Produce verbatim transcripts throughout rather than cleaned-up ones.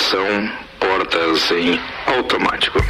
Estação Portas em Automático.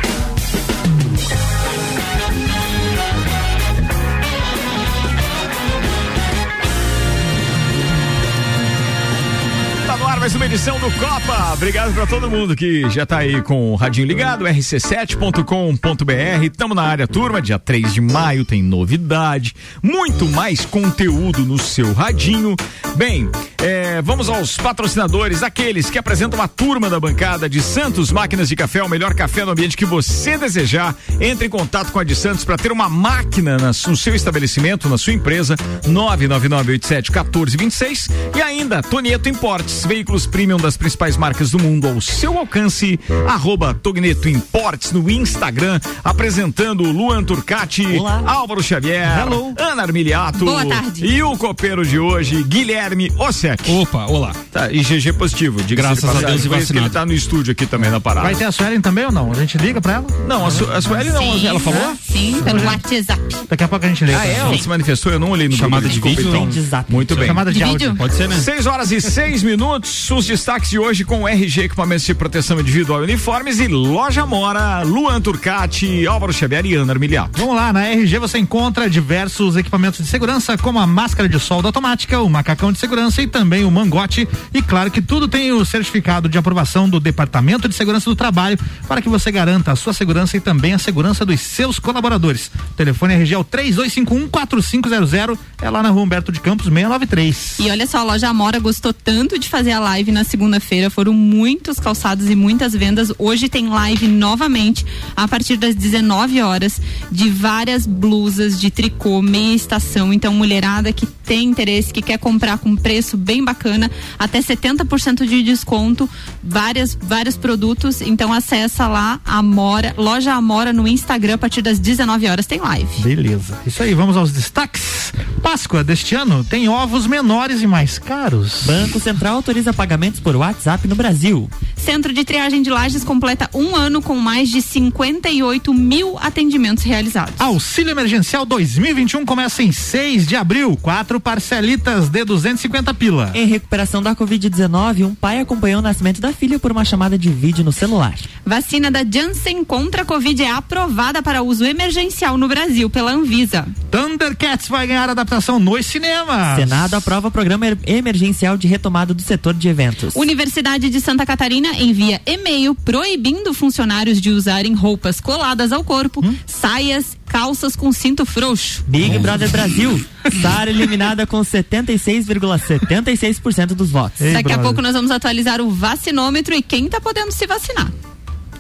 Mais uma edição do Copa. Obrigado para todo mundo que já tá aí com o radinho ligado, R C sete ponto com ponto b r. Estamos na área, turma. Dia três de maio tem novidade, muito mais conteúdo no seu radinho. Bem, é, vamos aos patrocinadores, aqueles que apresentam a turma da bancada de Santos Máquinas de Café, o melhor café no ambiente que você desejar. Entre em contato com a de Santos para ter uma máquina na, no seu estabelecimento, na sua empresa, nove nove nove oito sete um quatro dois seis. E ainda, Tognetto Importes, veículo Veículos premium das principais marcas do mundo ao seu alcance. Arroba Tognetto Importes no Instagram, apresentando Luan Turcati, olá, Álvaro Xavier, hello, Ana Armiliato, boa tarde, e o copeiro de hoje, Guilherme Ossec. Opa, olá. Tá, e G G positivo, de graças a Deus e vacinado. Ele tá no estúdio aqui também na parada. Vai ter a Suelen também ou não? A gente liga pra ela? Não, a, Su, a Suelen não, sim, ela falou? Sim, pelo WhatsApp. Daqui a pouco a gente liga. Ah, é? Ela se manifestou, eu não olhei no chamada de vídeo. Então. Muito bem. Chamada de áudio. Pode ser, né? seis horas e seis minutos, os destaques de hoje com R G Equipamentos de Proteção Individual e Uniformes e Loja Amora, Luan Turcati, Álvaro Xavier e Ana Armiliato. Vamos lá, na R G você encontra diversos equipamentos de segurança, como a máscara de solda automática, o macacão de segurança e também o mangote. E claro que tudo tem o certificado de aprovação do Departamento de Segurança do Trabalho para que você garanta a sua segurança e também a segurança dos seus colaboradores. O telefone R G é o três dois cinco um quatro cinco zero zero, é lá na rua Humberto de Campos seiscentos e noventa e três. E olha só, a Loja Amora gostou tanto de fazer fazer a live na segunda-feira, foram muitos calçados e muitas vendas. Hoje tem live novamente a partir das dezenove horas, de várias blusas, de tricô, meia estação. Então, mulherada que tem interesse, que quer comprar com preço bem bacana, até setenta por cento de desconto, várias, vários produtos. Então, acessa lá a Amora, Loja Amora no Instagram, a partir das dezenove horas tem live. Beleza. Isso aí, vamos aos destaques. Páscoa deste ano tem ovos menores e mais caros. Banco Central autoriza pagamentos por WhatsApp no Brasil. Centro de Triagem de Lages completa um ano com mais de cinquenta e oito mil atendimentos realizados. Auxílio Emergencial dois mil e vinte e um começa em seis de abril, quatro parcelitas de duzentos e cinquenta pila. Em recuperação da covid dezenove, um pai acompanhou o nascimento da filha por uma chamada de vídeo no celular. Vacina da Janssen contra a Covid é aprovada para uso emergencial no Brasil pela Anvisa. Thundercats vai ganhar adaptação nos cinemas. Senado aprova programa emergencial de retomada do setor de eventos. Universidade de Santa Catarina envia e-mail proibindo funcionários de usarem roupas coladas ao corpo, hum? saias, calças com cinto frouxo. Big Brother Brasil, Sara eliminada com setenta e seis vírgula setenta e seis por cento dos votos. Ei, daqui brother. a pouco nós vamos atualizar o vacinômetro e quem tá podendo se vacinar.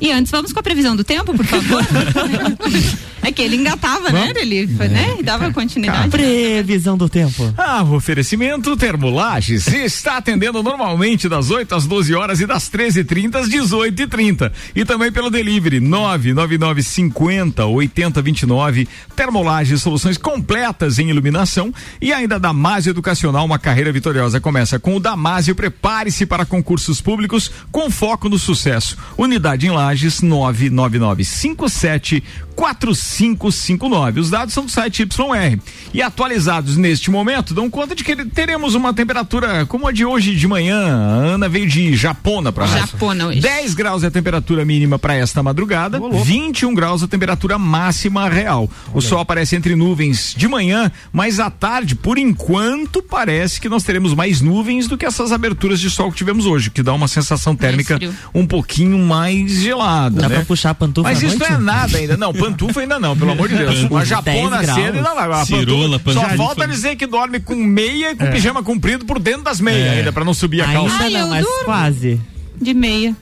E antes, vamos com a previsão do tempo, por favor. É que ele engatava, vamos, né? Ele foi, é, né? E dava continuidade. Previsão do tempo. Ah, o oferecimento Termolages está atendendo normalmente das oito às doze horas e das treze e trinta às dezoito e trinta. E também pelo delivery nove nove nove cinco zero oito zero dois nove. Termolages, soluções completas em iluminação. E ainda Damásio Educacional, uma carreira vitoriosa começa com o Damásio. Prepare-se para concursos públicos com foco no sucesso. Unidade em Lages. nove nove nove cinco sete quatro cinco cinco nove. Os dados são do site Y R e atualizados neste momento dão conta de que teremos uma temperatura como a de hoje de manhã. A Ana veio de Japona para Japona hoje. dez graus é a temperatura mínima para esta madrugada, oh, vinte e um graus a temperatura máxima real. O oh, sol aparece entre nuvens de manhã, mas à tarde, por enquanto, parece que nós teremos mais nuvens do que essas aberturas de sol que tivemos hoje, que dá uma sensação térmica um pouquinho mais gelada. Dá, né, pra puxar a pantufa. Mas isso não é nada ainda. Não, pantufa ainda não, pelo amor de Deus. Uma japona cedo ainda lá. Cirola, pantufa. Só falta dizer que dorme com meia e com é. pijama comprido por dentro das meias é. ainda, pra não subir a calça. Ainda não, mas quase. De meia.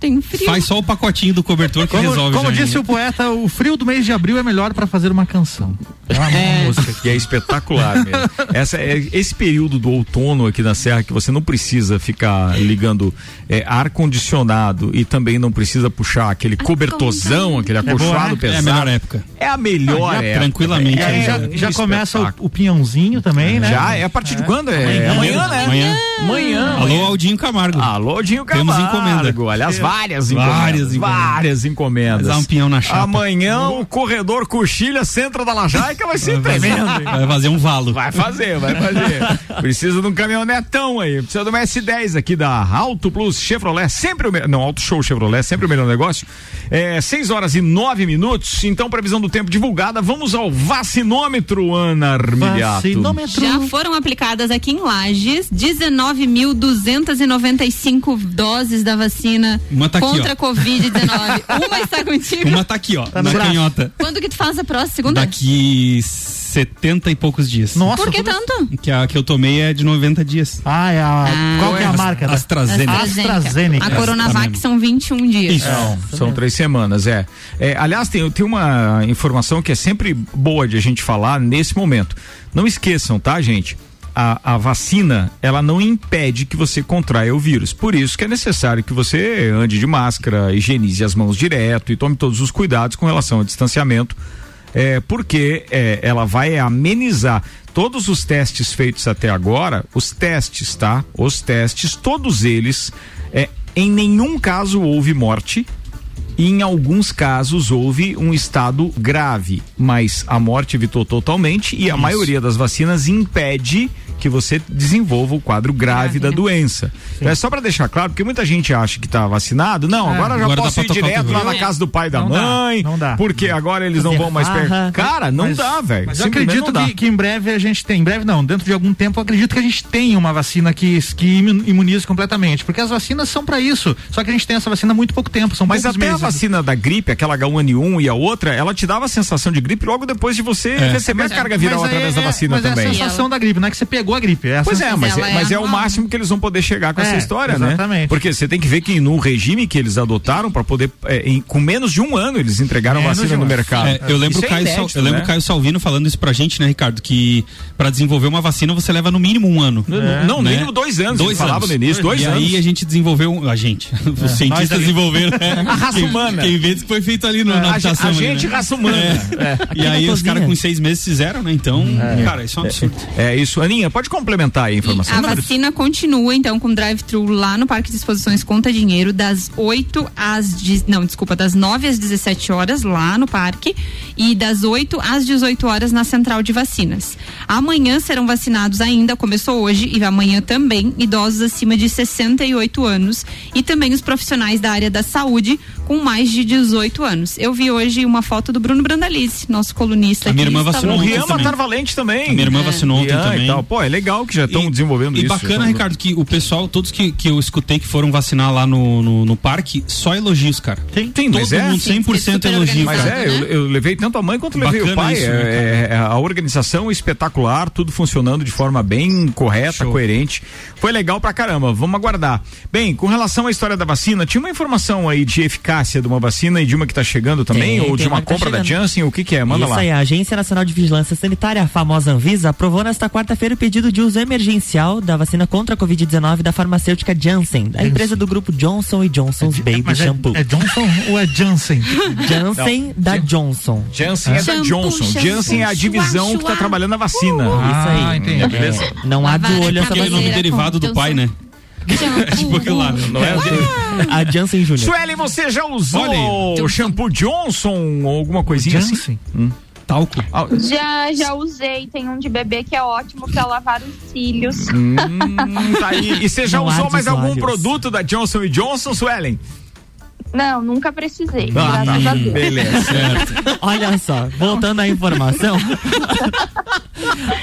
Tem frio. Faz só o pacotinho do cobertor que como, resolve. Como disse ainda. o poeta, o frio do mês de abril é melhor pra fazer uma canção. É uma é. música que é espetacular mesmo. Essa, esse período do outono aqui na Serra, que você não precisa ficar ligando é, ar-condicionado e também não precisa puxar aquele ar cobertorzão, aquele acolchoado é pesado. É a melhor época. É a melhor ah, já, época. Tranquilamente. É, é, já já começa o, o pinhãozinho também, né? Já, é a partir é. de quando? É, é amanhã, né? Amanhã. Amanhã. Alô, Aldinho Camargo. Alô, Aldinho Camargo. Temos encomenda. Aliás, é. vai. várias encomendas. Várias encomendas. Várias encomendas. Vai dar um pinhão na chapa. Amanhã o corredor coxilha, centro da Lajaica vai ser vai tremendo. Fazer, vai fazer um valo. Vai fazer, vai fazer. Precisa de um caminhonetão aí. Precisa de uma S dez aqui da Alto Plus Chevrolet, sempre o melhor. Não, Auto Show Chevrolet, sempre o melhor negócio. É, seis horas e nove minutos. Então, previsão do tempo divulgada. Vamos ao vacinômetro, Ana Armiliato. Vacinômetro. Já foram aplicadas aqui em Lages dezenove mil duzentas e noventa e cinco doses da vacina tá contra a Covid dezenove. Uma está contigo. Uma tá aqui, ó. Tá na canhota. Quando que tu faz a próxima? Segunda? Daqui setenta e poucos dias. Nossa. Por que tanto? Que a que eu tomei é de noventa dias. Ah, é a, ah, qual que é a marca? Da? AstraZeneca. AstraZeneca. AstraZeneca. A Coronavac são vinte e um dias. Isso. Não, são três semanas, é. é aliás, tem, tem uma informação que é sempre boa de a gente falar nesse momento. Não esqueçam, tá, gente? A, a vacina, ela não impede que você contraia o vírus, por isso que é necessário que você ande de máscara, higienize as mãos direto e tome todos os cuidados com relação ao distanciamento, é, porque é, ela vai amenizar todos os testes feitos até agora, os testes, tá? Os testes, todos eles, é, em nenhum caso houve morte e em alguns casos houve um estado grave, mas a morte evitou totalmente e a Isso. maioria das vacinas impede que você desenvolva o quadro grave, grave da doença. Então é só para deixar claro, porque muita gente acha que tá vacinado, não, é, agora já agora posso ir direto lá na casa do pai e da não mãe, dá, não dá, porque não. agora eles não vão mais perto. Cara, não mas, dá, velho. Mas eu acredito que, que em breve a gente tem, em breve não, dentro de algum tempo eu acredito que a gente tem uma vacina que, que imuniza completamente, porque as vacinas são para isso, só que a gente tem essa vacina há muito pouco tempo, são mas poucos meses. A vacina da gripe, aquela agá um ene um e a outra, ela te dava a sensação de gripe logo depois de você é. receber mas, a carga viral através é, da vacina mas também. Mas é a sensação da gripe, não é que você pegou a gripe. É a pois é, mas, é, mas é, é o máximo que eles vão poder chegar com é, essa história, exatamente. né? Exatamente. Porque você tem que ver que no regime que eles adotaram para poder, é, em, com menos de um ano eles entregaram menos vacina no mercado. É, eu lembro o Caio, é inédito, Sal, né? Caio Salvino falando isso pra gente, né, Ricardo? Que para desenvolver uma vacina você leva no mínimo um ano. É. Não, no mínimo né? dois anos. Dois falava no início, dois, dois anos. E aí a gente desenvolveu, a gente, os cientistas desenvolveram humana. Tem vezes que foi feito ali no, é, na habitação. A gente, né? raça humana. É. É. E aí os caras com seis meses fizeram, né? Então, é. cara, isso é um absurdo. É, é isso. Aninha, pode complementar aí a informação. E a números. Vacina continua, então, com drive-thru lá no Parque de Exposições Conta Dinheiro, das oito às... De, não, desculpa, das nove às dezessete horas lá no parque e das oito às dezoito horas na Central de Vacinas. Amanhã serão vacinados ainda, começou hoje e amanhã também, idosos acima de sessenta e oito anos e também os profissionais da área da saúde com mais de dezoito anos. Eu vi hoje uma foto do Bruno Brandalize, nosso colunista. A minha irmã vacinou ontem também. O Rian Matarvalente também. A minha irmã é. vacinou ontem Rian também. E tal. Pô, é legal que já estão desenvolvendo e isso. E bacana, Ricardo, que o pessoal, todos que, que eu escutei que foram vacinar lá no, no, no parque, só elogios, cara. Tem, tem. Todo mas mundo é, cem por cento elogio. Mas é, eu, eu levei tanto a mãe quanto bacana levei o pai. Isso, é, é, a organização é espetacular, tudo funcionando de forma bem correta, Show. coerente. Foi legal pra caramba, vamos aguardar. Bem, com relação à história da vacina, tinha uma informação aí de eficácia de uma vacina e de uma que está chegando também, tem, ou de uma, uma compra tá da Janssen, o que que é? Manda Isso lá. Isso aí, a Agência Nacional de Vigilância Sanitária, a famosa Anvisa, aprovou nesta quarta-feira o pedido de uso emergencial da vacina contra a covid dezenove da farmacêutica Janssen, a empresa do grupo Johnson e Johnson's é, Baby Shampoo. É, é Johnson ou é Janssen? Janssen Não. da Johnson. Janssen ah. é da Johnson. Shampoo, Janssen é a divisão chua, chua. que está trabalhando a vacina. Uh, ah, Isso aí. Beleza. É, não há de olho essa vacina. É aquele nome derivado do pai, né? Tipo que lá, não é a Janssen Júnior. Sueli, você já usou Olha, o shampoo Johnson ou alguma coisinha assim? Hum. Talco. Já, já usei. Tem um de bebê que é ótimo pra lavar os cílios. Hum, tá aí. E você já não usou mais algum olhos. produto da Johnson e Johnson, Sueli? Não, nunca precisei. Ah, tá. a Beleza, certo. Olha só, voltando à informação,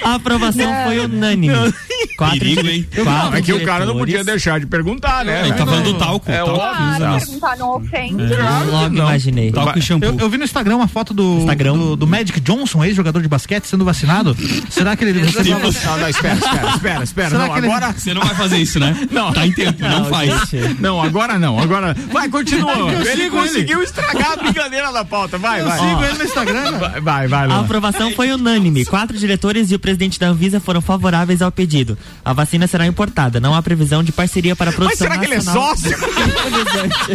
a aprovação não. foi unânime. Não. Quatro Perigo, hein? Quatro não, é que o cara não podia deixar de perguntar, né? Ele tá falando do talco. É, talco. Ah, ah, perguntar não ofende. É. Claro, Logo não. imaginei. Talco e shampoo. Eu, eu vi no Instagram uma foto do, Instagram. do, do Magic Johnson, ex-jogador de basquete, sendo vacinado. Será que ele... Você não, não, espera, espera, espera, espera. Não, ele... agora... Você não vai fazer isso, né? Não. Tá em tempo, não, não faz. Deixa. Não, agora não. Agora... Vai, continua. Ele conseguiu ele. estragar a brincadeira da pauta. Vai, eu vai. Sigo ele no Instagram. Vai, vai, vai. A aprovação foi unânime. Quatro diretores e o presidente da Anvisa foram favoráveis ao pedido. A vacina será importada. Não há previsão de parceria para a produção nacional. Mas será que ele é sócio?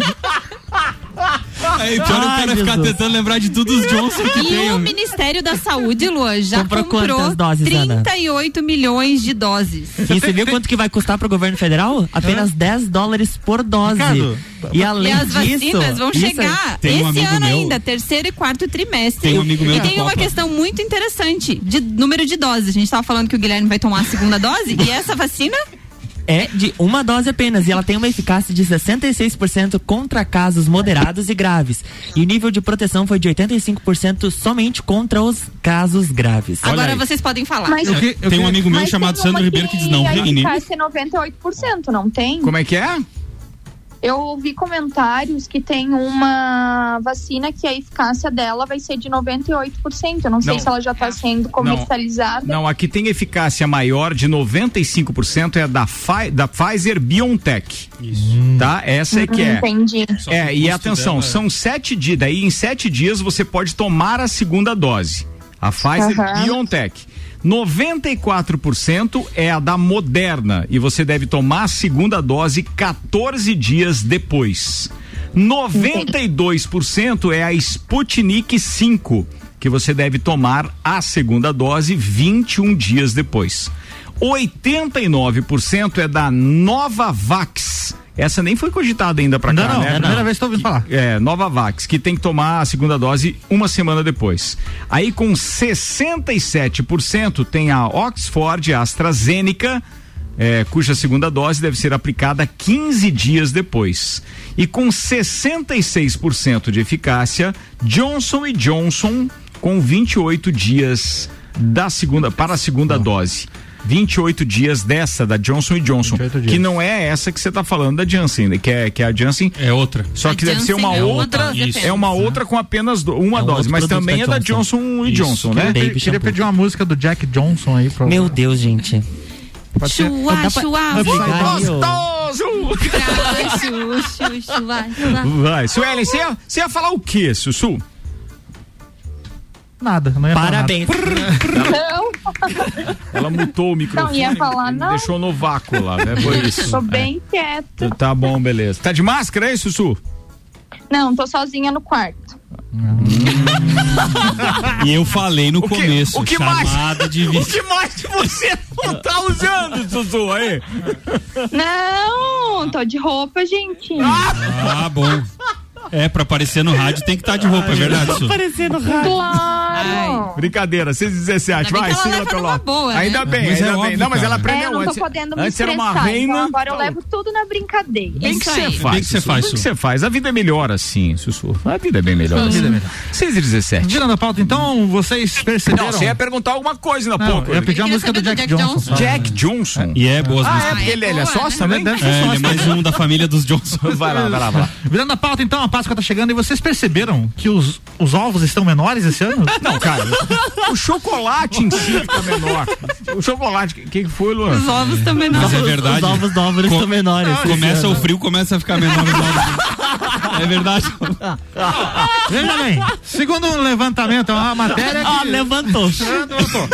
Aí, pior Ai, o cara Jesus. Ficar tentando lembrar de tudo os Johnson que e tem. E o Ministério da Saúde, Luan, já comprou, comprou doses, trinta e oito Ana? Milhões de doses. E você viu quanto que vai custar para o governo federal? Apenas é? dez dólares por dose. Ricardo, e além e as vacinas disso, vão chegar é... um esse ano meu, ainda, terceiro e quarto trimestre. Tem um amigo meu e tem uma Copa. Questão muito interessante de número de doses. A gente estava falando que o Guilherme vai tomar a segunda dose e essa vacina... É de uma dose apenas e ela tem uma eficácia de sessenta e seis por cento contra casos moderados e graves. E o nível de proteção foi de oitenta e cinco por cento somente contra os casos graves. Olha Agora aí. Vocês podem falar. Mas, eu que, eu tem um amigo meu chamado Sandro Ribeiro que diz não. A eficácia é noventa e oito por cento, não tem? Como é que é? Eu ouvi comentários que tem uma vacina que a eficácia dela vai ser de noventa e oito por cento. Eu não sei não, se ela já está sendo comercializada. Não, não, a que tem eficácia maior de noventa e cinco por cento é a da, da Pfizer BioNTech. Isso. Tá? Essa é que é. Entendi. É, e atenção, são sete dias, daí em sete dias você pode tomar a segunda dose. A Pfizer uhum. BioNTech. noventa e quatro por cento é a da Moderna e você deve tomar a segunda dose quatorze dias depois. noventa e dois por cento é a Sputnik cinco, que você deve tomar a segunda dose vinte e um dias depois. oitenta e nove por cento é da Nova Vax. Essa nem foi cogitada ainda pra cá, não, né? Não, é a primeira vez que tô ouvindo falar. É, Nova Vax, que tem que tomar a segunda dose uma semana depois. Aí com sessenta e sete por cento tem a Oxford AstraZeneca, é, cuja segunda dose deve ser aplicada quinze dias depois. E com sessenta e seis por cento de eficácia, Johnson and Johnson com vinte e oito dias da segunda, para a segunda oh. dose. vinte e oito dias dessa, da Johnson and Johnson, que não é essa que você está falando da Janssen, que é, que é a Janssen. É outra. Só a que Janssen deve ser uma é outra, outra isso, é uma né? outra com apenas uma é um dose, mas também é da Johnson and Johnson, né? Queria, pe queria pedir uma música do Jack Johnson aí. Pra... Meu Deus, gente. Pode chua, ser... chua, gostoso! Vai, Suelen, você ia, ia falar o que, Sussu? Nada, não ia Parabéns. Falar nada. Não. Ela mutou o microfone. Não ia falar, não. Deixou no vácuo lá, né? Foi isso. Tô bem é. quieto. Tá bom, beleza. Tá de máscara, hein, Sussu? Não, tô sozinha no quarto. Hum. E eu falei no o começo, que, o que chamada mais, de O que mais que você não tá usando, Sussu, aí? Não, tô de roupa, gente. Ah, bom. É, pra aparecer no rádio tem que estar de roupa, Ai, é verdade, Sussu? Pra aparecer no rádio. Claro! Ai. Brincadeira, seis e dezessete, vai, ela siga pelo boa, Ainda né? bem, mas ainda é bem. Óbvio, não, mas ela aprendeu é, não antes. Tô podendo antes era uma reina. Então agora eu levo tudo na brincadeira. Bem que você faz, bem que você faz, que você faz. A vida é melhor assim, Sussu. A vida é bem melhor assim. seis e dezessete. Virando a pauta, então, vocês perceberam? Não, você ia perguntar alguma coisa na pouco. Eu ia pedir a música do Jack Johnson. Jack Johnson? E é boas músicas. Ah, é porque ele é sócio também? É mais um da família dos Johnson. Vai lá, vai lá, vai lá. Virando a pauta, então, a Páscoa tá chegando e vocês perceberam que os, os ovos estão menores esse ano? Não, cara. O chocolate em si tá menor. O chocolate, o que, que foi, Luan? Os ovos estão menores. Mas é verdade. Os ovos nobres estão menores. Começa o frio, começa a ficar menor. É verdade. Veja bem, segundo um levantamento, é uma matéria que... Ah, levantou. levantou.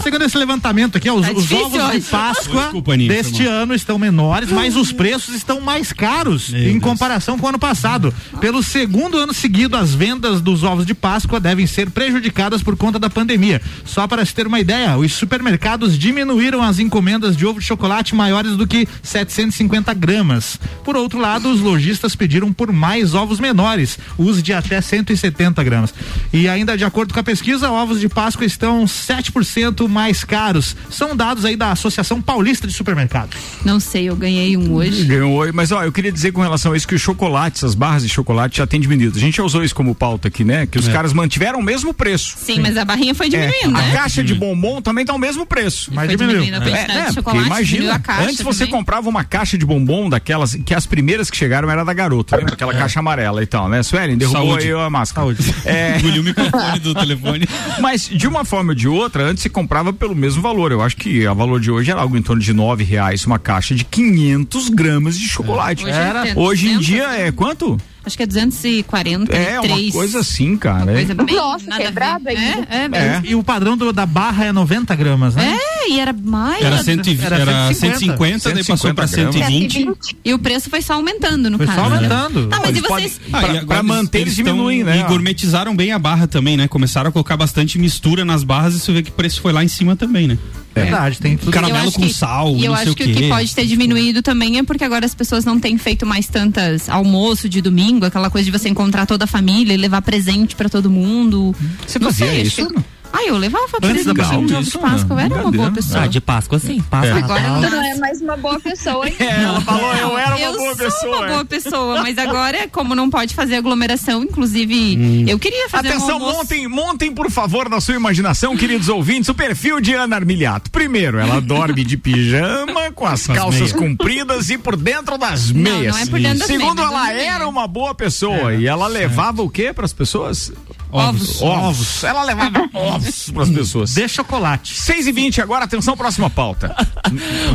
Segundo esse levantamento aqui, os, tá os ovos hoje. de Páscoa Desculpa, Aninha, deste mano. ano estão menores, mas os preços estão mais caros Meu em Deus. comparação com o ano passado. Pelo segundo ano seguido, as vendas dos ovos de Páscoa devem ser prejudicadas por conta da pandemia. Só para se ter uma ideia, os supermercados diminuíram as encomendas de ovo de chocolate maiores do que setecentos e cinquenta gramas. Por outro lado, os lojistas pediram por mais ovos menores, os de até cento e setenta gramas. E ainda de acordo com a pesquisa, ovos de Páscoa estão sete por cento mais caros. São dados aí da Associação Paulista de Supermercados. Não sei, eu ganhei um hoje. Ganhou hoje, mas ó, eu queria dizer com relação a isso que os chocolates, as barras de chocolate já têm diminuído. A gente já usou isso como pauta aqui, né? Que os é. caras mantiveram o mesmo preço. Sim, Sim. mas a barrinha foi diminuindo, é. né? A caixa de bombom também tá o mesmo preço. E mas diminuiu. É, é, porque imagina, a caixa antes você também. comprava uma caixa de bombom daquelas que as primeiras que chegaram era da Garoto, lembra? Aquela é. caixa amarela e tal, né? Suelen, derrubou Saúde. aí a máscara. Saúde. É... Engoliu o microfone do telefone. Mas, de uma forma ou de outra, antes se comprava pelo mesmo valor. Eu acho que o valor de hoje era algo em torno de nove reais, uma caixa de quinhentos gramas de chocolate. É. Hoje, era... hoje em dia é quanto? acho que é duzentos e quarenta. É, uma coisa assim, cara. Uma coisa bem, nossa, quebrada ainda. É, é, é. E o padrão do, da barra é noventa gramas, né? É, e era mais. Era, cento e vinte, era, era cento e cinquenta, daí passou pra cento e vinte. E o preço foi só aumentando, no foi caso. Foi só aumentando. Né? Tá, mas eles e vocês... Podem, ah, pra, e pra manter eles, eles diminuem, né? E gourmetizaram bem a barra também, né? Começaram a colocar bastante mistura nas barras e você vê que o preço foi lá em cima também, né? É verdade, tem tudo. Caramelo com que, sal, e eu acho que o que pode ter diminuído também é porque agora as pessoas não têm feito mais tantas almoço de domingo, aquela coisa de você encontrar toda a família e levar presente pra todo mundo. Você não fazia sei, isso? Acho... Ah, eu levava presente de ovo de Páscoa, eu era uma boa pessoa. Ah, de Páscoa sim, Páscoa. É. Agora ela não é mais uma boa pessoa, hein? É, ela falou, eu era uma eu boa pessoa. Eu sou uma boa pessoa, mas agora, como não pode fazer aglomeração, inclusive, hum. eu queria fazer Atenção, um almoço. Montem, montem, por favor, na sua imaginação, queridos ouvintes, o perfil de Ana Armiliato. Primeiro, ela dorme de pijama, com as, as calças meias compridas e por dentro das meias. Não, não é por dentro das Segundo, meias, ela era meias. uma boa pessoa é, e ela certo. levava o quê pras pessoas? Ovos. Ovos. Ovos. Ela levava ovos para as pessoas. De chocolate. seis e vinte, agora atenção, próxima pauta.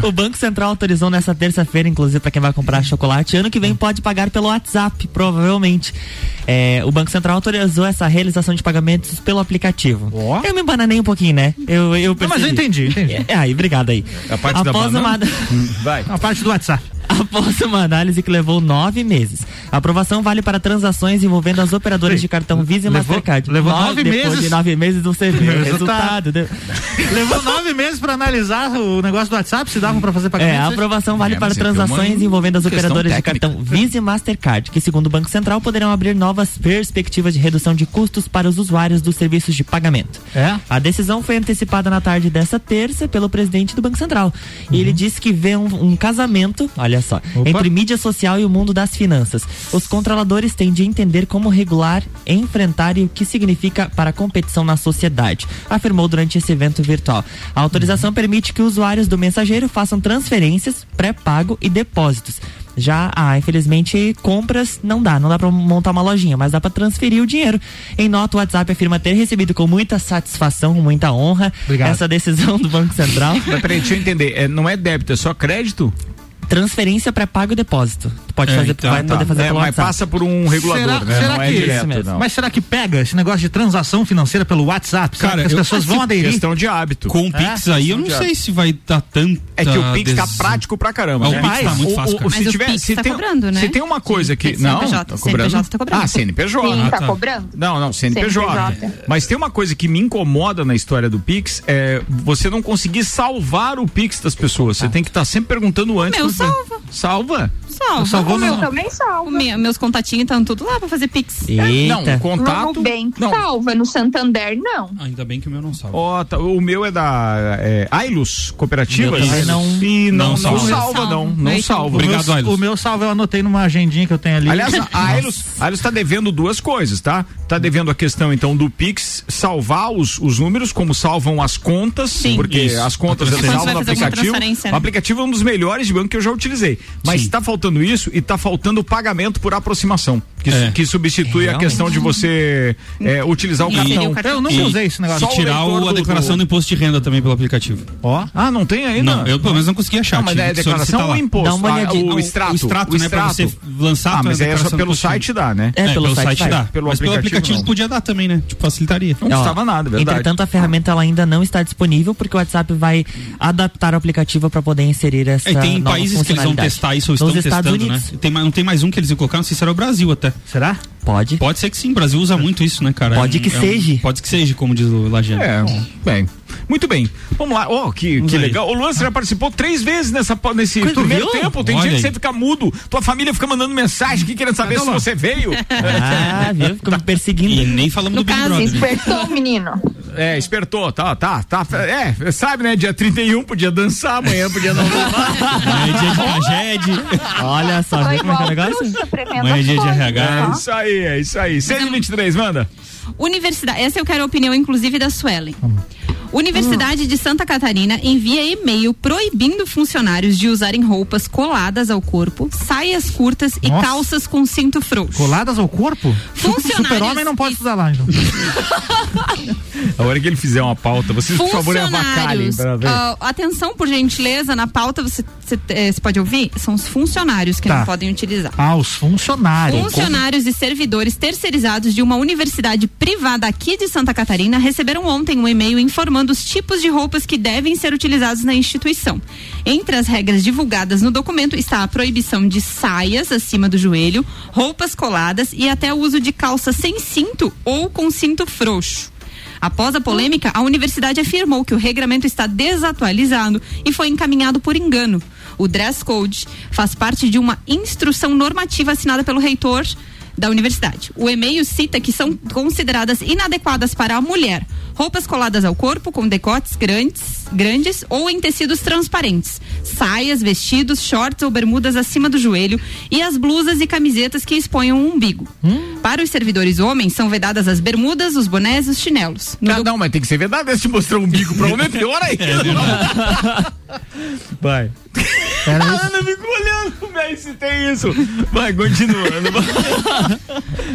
O Banco Central autorizou nessa terça-feira, inclusive para quem vai comprar chocolate, ano que vem pode pagar pelo WhatsApp, provavelmente. É, o Banco Central autorizou essa realização de pagamentos pelo aplicativo. Oh. Eu me bananei um pouquinho, né? Eu, eu Não, mas eu entendi, entendi. É, aí, obrigado aí. A parte Após da banana? Uma... Vai. A parte do WhatsApp. Após uma análise que levou nove meses. A aprovação vale para transações envolvendo as operadoras Ei, de cartão Visa e levou, Mastercard. Levou nove, nove depois meses. De nove meses não se vê o resultado. De... Levou nove meses para analisar o negócio do WhatsApp, se davam para fazer pagamento. É, a aprovação vale é, para transações envolvendo as operadoras técnica. de cartão Visa e Mastercard, que segundo o Banco Central poderão abrir novas perspectivas de redução de custos para os usuários dos serviços de pagamento. É. A decisão foi antecipada na tarde dessa terça pelo presidente do Banco Central. E uhum. ele disse que vê um, um casamento, olha Olha só, Opa. entre mídia social e o mundo das finanças. Os controladores têm de entender como regular, enfrentar e o que significa para a competição na sociedade, afirmou durante esse evento virtual. A autorização uhum. permite que usuários do mensageiro façam transferências, pré-pago e depósitos. Já, ah, infelizmente, compras não dá, não dá pra montar uma lojinha, mas dá pra transferir o dinheiro. Em nota, o WhatsApp afirma ter recebido com muita satisfação, muita honra, Obrigado. essa decisão do Banco Central. Mas peraí, deixa eu entender, é, não é débito, é só crédito? Transferência pré-pago e depósito. Pode é, fazer, então, vai tá. poder fazer é, pelo mas WhatsApp. Mas passa por um regulador, será, né? Será não que, é direto, mesmo. Não. Mas será que pega esse negócio de transação financeira pelo WhatsApp? Cara, eu, as pessoas vão aderir? Questão de hábito. Com o é, Pix aí, eu não sei hábito. se vai dar tanto. É que o Pix des... tá prático pra caramba. Ah, né? O Pix tá muito fácil. O, o, mas se o tiver, Pix se tá tem, cobrando, né? Se tem uma coisa que... Não, C N P J, C N P J tá cobrando. Ah, C N P J. Sim, tá cobrando? Não, não, C N P J. Mas tem uma coisa que me incomoda na história do Pix, é você não conseguir salvar o Pix das pessoas. Você tem que estar sempre perguntando antes. Meu salva. Salva? Salva. Salvou, o meu não. também salva. Me, meus contatinhos estão tudo lá pra fazer Pix. Eita. Não, contato... No Bank não. salva, no Santander não. Ainda bem que o meu não salva. Oh, tá, o meu é da é, Ailus, cooperativa. Não, e não, não, salva. não salva, não. Não salva. Obrigado, Ailus. O meu salva eu anotei numa agendinha que eu tenho ali. Aliás, a Ailus, a Ailus tá devendo duas coisas, tá? Tá devendo a questão, então, do Pix, salvar os, os números, como salvam as contas, Sim. porque Isso. as contas é salvam no aplicativo. Né? O aplicativo é um dos melhores de banco que eu já utilizei. Mas Sim. tá faltando isso e tá faltando o pagamento por aproximação, que, é. que substitui é, a questão de você é, utilizar o e, cartão. o cartão. Eu nunca e, usei esse negócio. E tirar o o, a declaração do... do imposto de renda também pelo aplicativo. Ó, oh. ah, não tem ainda? Não, eu pelo menos não consegui achar. Não, mas é declaração ou imposto? Dá ah, o, não, extrato, o extrato. O extrato, né, pra você lançar. Ah, mas é só pelo site dá, né? É, pelo site dá. Mas pelo aplicativo podia dar também, né? Tipo, facilitaria. Não custava nada, verdade. Entretanto, a ferramenta ela ainda não está disponível porque o WhatsApp vai adaptar o aplicativo para poder inserir essa nova funcionalidade. Tem países que eles vão testar isso ou estão testando, né? Não tem mais um que eles iam colocar, não sei se era o Brasil até. Será? Pode. Pode ser que sim, o Brasil usa muito isso, né, cara? Pode é um, que é um, seja. Pode que seja, como diz o Lajeiro. É, bem. Muito bem. Vamos lá. Ó, oh, que, que legal. O Luan já participou três vezes nessa, nesse Coisa primeiro viu? tempo. Tem Olha dia aí. que você fica mudo. Tua família fica mandando mensagem que querendo saber Cadê se lá? você veio. Ah, viu? Ficou tá. me perseguindo. E nem falamos no do caso, Big Brother. Espertou o menino. É, espertou. Tá, tá, tá. É, sabe, né? Dia trinta e um podia dançar, amanhã podia não dançar. Amanhã é dia de tragédia. Olha só, vê como é que é o negócio? Amanhã é dia de R H. É isso aí, é isso aí. cento e vinte e três, manda. Universidade. Essa eu quero a opinião, inclusive, da Suelen. Universidade hum. de Santa Catarina envia e-mail proibindo funcionários de usarem roupas coladas ao corpo, saias curtas Nossa. e calças com cinto frouxo. Coladas ao corpo? Funcionários... Super-homem não pode estudar lá, então. A hora que ele fizer uma pauta, vocês, por favor, avacalhem. Uh, atenção, por gentileza, na pauta, você, você, você pode ouvir? São os funcionários que tá. não podem utilizar. Ah, os funcionários. Funcionários Como? e servidores terceirizados de uma universidade privada aqui de Santa Catarina receberam ontem um e-mail informando os tipos de roupas que devem ser utilizados na instituição. Entre as regras divulgadas no documento está a proibição de saias acima do joelho, roupas coladas e até o uso de calça sem cinto ou com cinto frouxo. Após a polêmica, a universidade afirmou que o regramento está desatualizado e foi encaminhado por engano. O dress code faz parte de uma instrução normativa assinada pelo reitor da universidade. O e-mail cita que são consideradas inadequadas para a mulher roupas coladas ao corpo com decotes grandes, grandes ou em tecidos transparentes, saias, vestidos, shorts ou bermudas acima do joelho e as blusas e camisetas que exponham o umbigo. Hum. Para os servidores homens, são vedadas as bermudas, os bonés e os chinelos. Não, do... não, mas tem que ser vedado, se mostrar o umbigo pra homem é pior aí. Vai. A Ana ficou olhando, velho, se tem isso. Vai, continuando.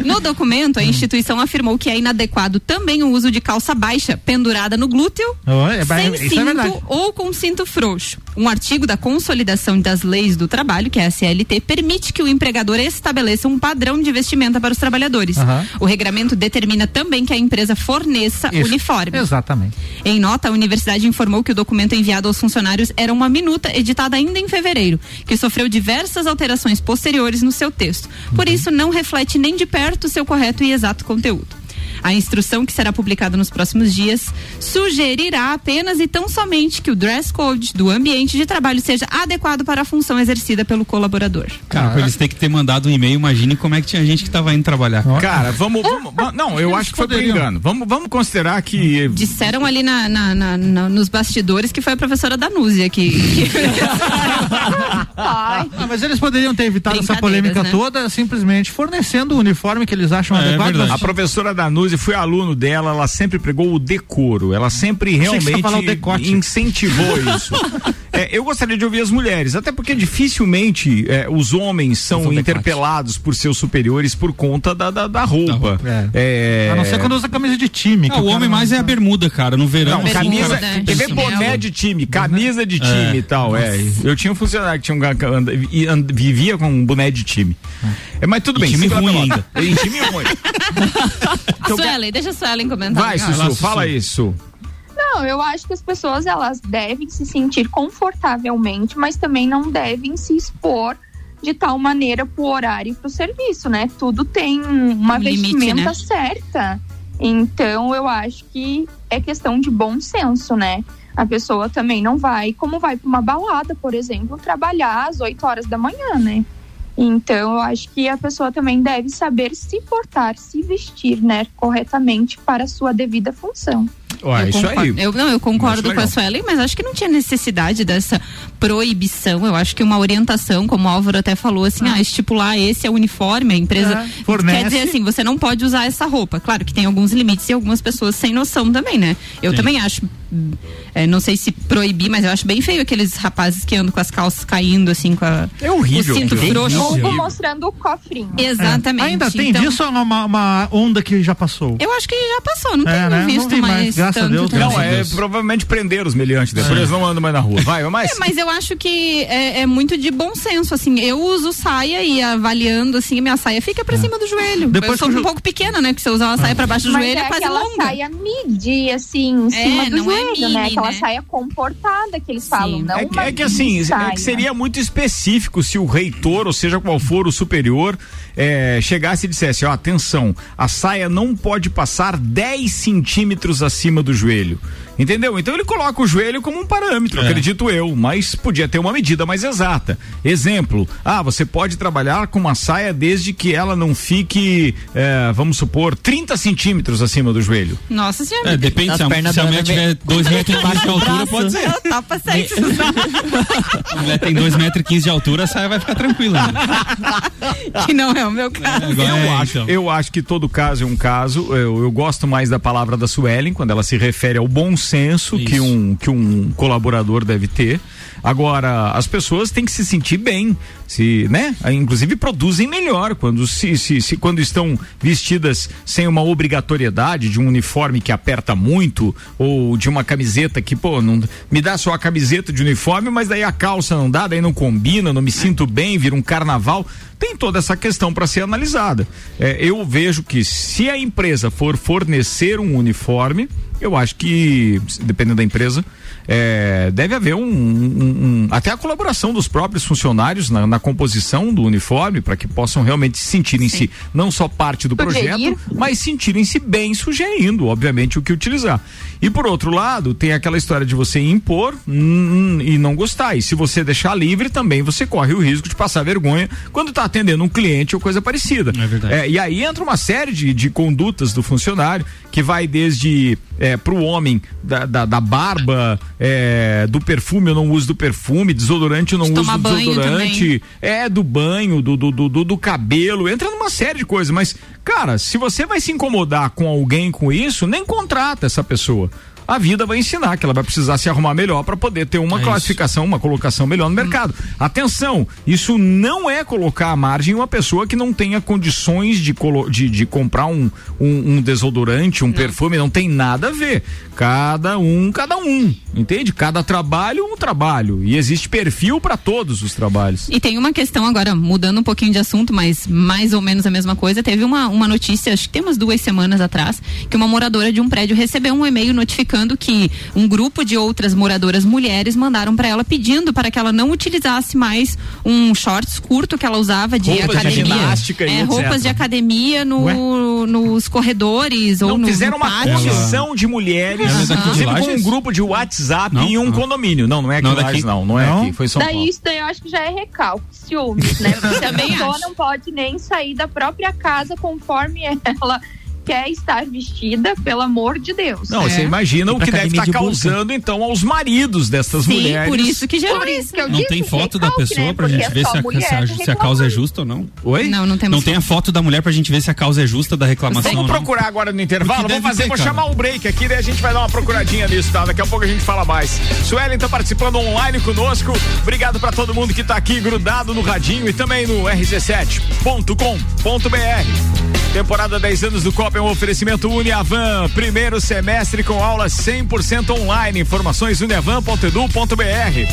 No documento, a instituição afirmou que é inadequado também o uso de calça baixa pendurada no glúteo, oh, é, sem isso cinto é ou com cinto frouxo. Um artigo da Consolidação das Leis do Trabalho, que é a C L T, permite que o empregador estabeleça um padrão de vestimenta para os trabalhadores. Uhum. O regramento determina também que a empresa forneça isso. uniforme. Exatamente. Em nota, a universidade informou que o documento enviado aos funcionários era uma minuta editada ainda em fevereiro, que sofreu diversas alterações posteriores no seu texto. Por uhum. isso, não reflete nem de perto seu correto e exato conteúdo. A instrução, que será publicada nos próximos dias, sugerirá apenas e tão somente que o dress code do ambiente de trabalho seja adequado para a função exercida pelo colaborador. Cara, pra eles terem que ter mandado um e-mail, imagine como é que tinha gente que estava indo trabalhar. Cara, vamos, vamos não, eu acho que foi por engano. Vamos, vamos considerar que... Disseram ali na, na, na, na, nos bastidores que foi a professora Danúzia que... não, mas eles poderiam ter evitado essa polêmica, né? toda, simplesmente fornecendo o uniforme que eles acham é, adequado. É a professora Danúzia, e fui aluno dela, ela sempre pregou o decoro, ela sempre realmente incentivou isso. É, eu gostaria de ouvir as mulheres, até porque dificilmente é, os homens são, são interpelados por seus superiores por conta da, da, da roupa. É. É... A não ser quando usa camisa de time. Não, que o, o homem mais não... é a bermuda, cara, no verão. Não, camisa, cara... Teve boné de time, camisa de time é. e tal. É. Eu tinha um funcionário que tinha um, and, and, vivia com um boné de time. É, mas tudo e bem. Time ruim ainda. Em time ruim. Então, Suelen, deixa a Suelen comentar. Vai, Sussu, ah, fala isso. Não, eu acho que as pessoas, elas devem se sentir confortavelmente, mas também não devem se expor de tal maneira pro horário e pro serviço, né? Tudo tem uma um vestimenta limite, né? certa. Então, eu acho que é questão de bom senso, né? A pessoa também não vai, como vai pra uma balada, por exemplo, trabalhar às oito horas da manhã, né? Então, eu acho que a pessoa também deve saber se portar, se vestir, né, corretamente para a sua devida função. Ué, eu isso aí. Eu, não, eu concordo com a Suelen, mas acho que não tinha necessidade dessa proibição. Eu acho que uma orientação, como o Álvaro até falou, assim, ah, ah estipular esse é o uniforme, a empresa é, fornece. Quer dizer assim, você não pode usar essa roupa. Claro que tem alguns limites e algumas pessoas sem noção também, né? Eu Sim. também acho, é, não sei se proibir, mas eu acho bem feio aqueles rapazes que andam com as calças caindo, assim, com a, é horrível, o cinto frouxo. Ou mostrando o cofrinho. Exatamente. É. Ainda tem então, disso ou é uma, uma onda que já passou? Eu acho que já passou, não é, tenho né? visto não mais. mais. Graças a Deus, não, graças é, Deus. Provavelmente prender os meliantes depois, é. eles não andam mais na rua. Vai, mas... É, mas eu acho que é, é muito de bom senso, assim, eu uso saia e avaliando, assim, minha saia fica pra é. cima do joelho. Depois eu sou um jo... pouco pequena, né, porque se eu usar uma é. saia pra baixo do mas joelho é, é quase longa. Mas é aquela saia midi, assim, em cima é, do joelho, é mini, né, aquela né? saia comportada que eles Sim. falam, não é que, é que assim, saia. É que seria muito específico se o reitor, ou seja qual for o superior, é, chegasse e dissesse, ó, atenção, a saia não pode passar dez centímetros acima do joelho. Entendeu? Então ele coloca o joelho como um parâmetro, é. acredito eu, mas podia ter uma medida mais exata. Exemplo, ah, você pode trabalhar com uma saia desde que ela não fique, é, vamos supor, trinta centímetros acima do joelho. Nossa senhora. É, depende, se a, perna se a mulher tiver dois metros e quinze de altura, pode ser. Tá pra sair de usar. A mulher tem dois metros e quinze de altura, a saia vai ficar tranquila. Né? Que não é o meu caso. É, eu, é, acho, então. eu acho que todo caso é um caso, eu, eu gosto mais da palavra da Suelen, quando ela se refere ao bom senso senso Isso. que um, que um colaborador deve ter. Agora, as pessoas têm que se sentir bem, se, né? Inclusive produzem melhor quando, se, se, se, quando estão vestidas sem uma obrigatoriedade de um uniforme que aperta muito, ou de uma camiseta que, pô, não, me dá só a camiseta de uniforme, mas daí a calça não dá, daí não combina, não me sinto bem, vira um carnaval. Tem toda essa questão para ser analisada. É, eu vejo que se a empresa for fornecer um uniforme, eu acho que, dependendo da empresa, é, deve haver um, um, um, até a colaboração dos próprios funcionários na, na composição do uniforme, para que possam realmente sentirem-se Sim. não só parte do Sugerir. projeto, mas sentirem-se bem, sugerindo, obviamente, o que utilizar. E por outro lado, tem aquela história de você impor hum, e não gostar. E se você deixar livre, também você corre o risco de passar vergonha quando está atendendo um cliente ou coisa parecida. É verdade. É, e aí entra uma série de, de condutas do funcionário, que vai desde... É, É, pro homem, da, da, da barba, é, do perfume, eu não uso do perfume, desodorante, eu não uso do desodorante, é, do banho, do, do, do, do cabelo, entra numa série de coisas, mas, cara, se você vai se incomodar com alguém com isso, nem contrata essa pessoa. A vida vai ensinar que ela vai precisar se arrumar melhor para poder ter uma é classificação, isso. uma colocação melhor no mercado. Hum. Atenção, isso não é colocar à margem uma pessoa que não tenha condições de, colo- de, de comprar um, um, um desodorante, um não. perfume, não tem nada a ver. Cada um, cada um, entende? Cada trabalho, um trabalho. E existe perfil para todos os trabalhos. E tem uma questão agora, mudando um pouquinho de assunto, mas mais ou menos a mesma coisa. Teve uma, uma notícia, acho que tem umas duas semanas atrás, que uma moradora de um prédio recebeu um e-mail notificando que um grupo de outras moradoras mulheres mandaram para ela pedindo para que ela não utilizasse mais um shorts curto que ela usava de roupas academia. De ginástica é, e roupas etcétera de academia no, nos corredores não, ou no fizeram no uma comissão de mulheres, uhum. inclusive com um grupo de WhatsApp não? em um não. condomínio. Não, não é aqui não, Lages, não, não é não. aqui, foi São daí, Paulo. Isso daí eu acho que já é recalque, ciúmes, né? Porque a pessoa acho. não pode nem sair da própria casa conforme ela quer estar vestida, pelo amor de Deus. Não, você é. imagina o que deve estar tá de causando então aos maridos dessas Sim, mulheres. Sim, por isso que gerou isso. Que eu não disse, tem foto recalque, da pessoa né? pra Porque gente ver se a, se, a, se a causa é justa ou não. Oi? Não, não temos. Não tem a foto da mulher pra gente ver se a causa é justa da reclamação. Vamos procurar agora no intervalo, vamos fazer, ter, vou cara. chamar um break aqui, daí a gente vai dar uma procuradinha nisso, tá? Daqui a pouco a gente fala mais. Suelen tá participando online conosco, obrigado pra todo mundo que tá aqui grudado no radinho e também no erre cê sete ponto com ponto bê erre. Temporada dez anos do Copa é um oferecimento Uniavan, primeiro semestre com aulas cem por cento online, informações uniavan ponto edu ponto bê erre.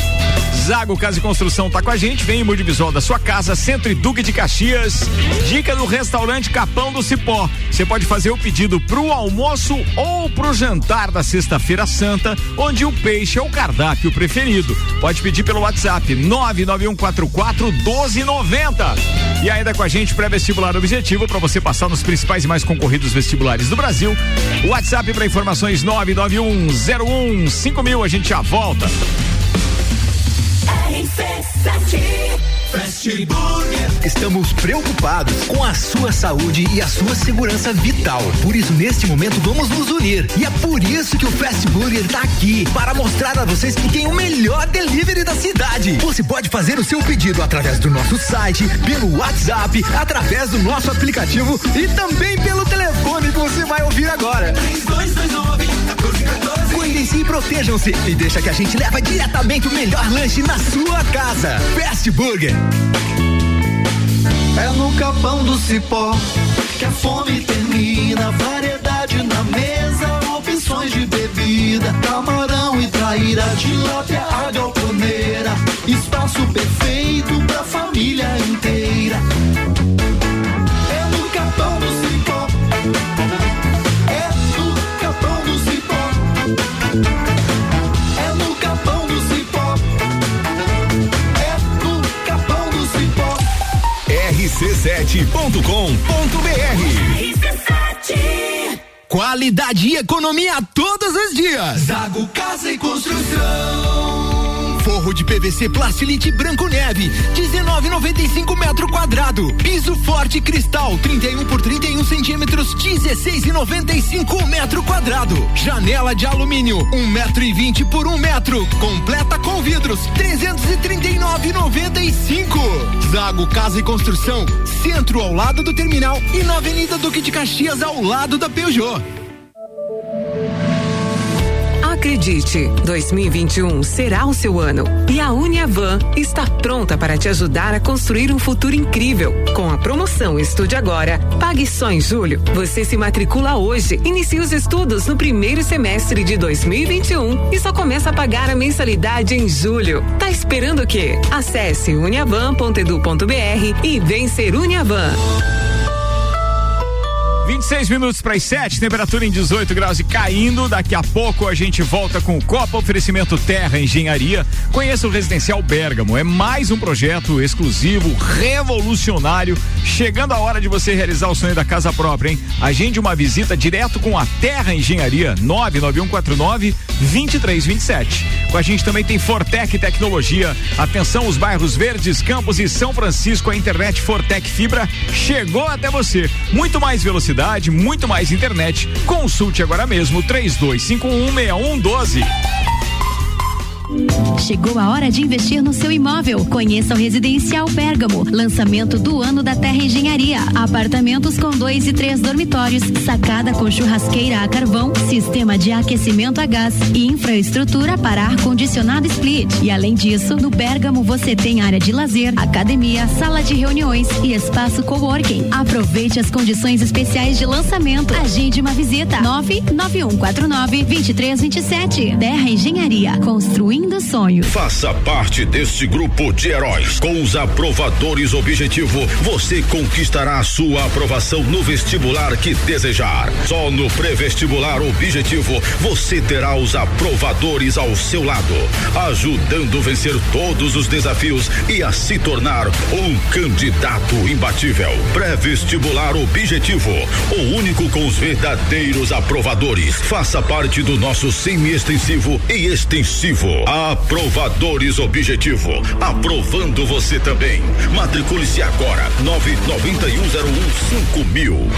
Zago Casa e Construção tá com a gente, vem em Multivisual da sua casa, Centro e Duque de Caxias, dica do restaurante Capão do Cipó, você pode fazer o pedido pro almoço ou pro jantar da sexta-feira santa, onde o peixe é o cardápio preferido, pode pedir pelo WhatsApp nove nove um quatro quatro um dois nove zero. E ainda com a gente, pré-vestibular objetivo, para você passar nos principais e mais concorridos vestibulares do Brasil. WhatsApp para informações nove nove um zero um cinco mil. A gente já volta. Estamos preocupados com a sua saúde e a sua segurança vital. Por isso, neste momento, vamos nos unir. E é por isso que o Fast Burger tá aqui, para mostrar a vocês que tem o melhor delivery da cidade. Você pode fazer o seu pedido através do nosso site, pelo WhatsApp, através do nosso aplicativo e também pelo telefone que você vai ouvir agora. Cuidem-se e protejam-se e deixa que a gente leva diretamente o melhor lanche na sua casa. Fast Burger. É no Capão do Cipó que a fome termina, variedade na mesa, opções de bebida, camarão e traíra, tilápia, a galponeira, espaço perfeito pra família inteira. É no Capão do Cipó, é no Capão do Cipó. erre cê sete ponto com ponto bê erre. Qualidade e economia todos os dias. Zago Casa e Construção. Forro de pê vê cê Plastilite Branco Neve, dezenove reais e noventa e cinco metro quadrado. Piso forte cristal, trinta e um por trinta e um centímetros, dezesseis reais e noventa e cinco metro quadrado. Janela de alumínio, um metro e vinte por um metro. Completa com vidros, trezentos e trinta e nove reais e noventa e cinco. Zago Casa e Construção, centro ao lado do terminal e na Avenida Duque de Caxias ao lado da Peugeot. Acredite, dois mil e vinte e um será o seu ano e a Uniavan está pronta para te ajudar a construir um futuro incrível. Com a promoção Estude Agora, pague só em julho. Você se matricula hoje, inicia os estudos no primeiro semestre de dois mil e vinte e um e só começa a pagar a mensalidade em julho. Tá esperando o quê? Acesse uniavan ponto edu ponto br e vem ser Uniavan. vinte e seis minutos para as sete, temperatura em dezoito graus e caindo. Daqui a pouco a gente volta com o Copa, oferecimento Terra Engenharia. Conheça o Residencial Bérgamo, é mais um projeto exclusivo, revolucionário. Chegando a hora de você realizar o sonho da casa própria, hein? Agende uma visita direto com a Terra Engenharia, nove nove um quatro nove, dois três dois sete. Com a gente também tem Fortec Tecnologia. Atenção, os bairros Verdes, Campos e São Francisco, a internet Fortec Fibra chegou até você. Muito mais velocidade, muito mais internet. Consulte agora mesmo três dois cinco um seis um um doze. Chegou a hora de investir no seu imóvel. Conheça o Residencial Bérgamo, lançamento do ano da Terra Engenharia. Apartamentos com dois e três dormitórios, sacada com churrasqueira a carvão, sistema de aquecimento a gás e infraestrutura para ar-condicionado split. E além disso, no Bérgamo você tem área de lazer, academia, sala de reuniões e espaço coworking. Aproveite as condições especiais de lançamento. Agende uma visita. nove nove um quatro nove, dois três dois sete. Terra Engenharia, construindo sonho. Faça parte deste grupo de heróis. Com os aprovadores Objetivo, você conquistará sua aprovação no vestibular que desejar. Só no Pré-Vestibular Objetivo, você terá os aprovadores ao seu lado, ajudando a vencer todos os desafios e a se tornar um candidato imbatível. Pré-Vestibular Objetivo, o único com os verdadeiros aprovadores. Faça parte do nosso semi-extensivo e extensivo. Aprovadores Objetivo, aprovando você também. Matricule-se agora, nove nove um zero um cinco mil.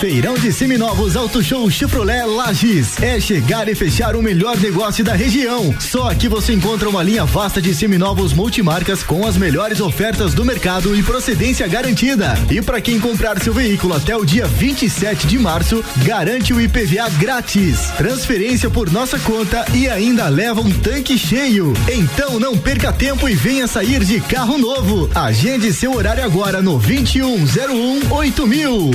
Feirão de Seminovos Auto Show Chevrolet Lages. É chegar e fechar o melhor negócio da região. Só aqui você encontra uma linha vasta de seminovos multimarcas com as melhores ofertas do mercado e procedência garantida. E para quem comprar seu veículo até o dia vinte e sete de março, garante o I P V A grátis. Transferência por nossa conta e ainda leva um tanque cheio. Então não perca tempo e venha sair de carro novo. Agende seu horário agora no vinte e um zero um oito mil.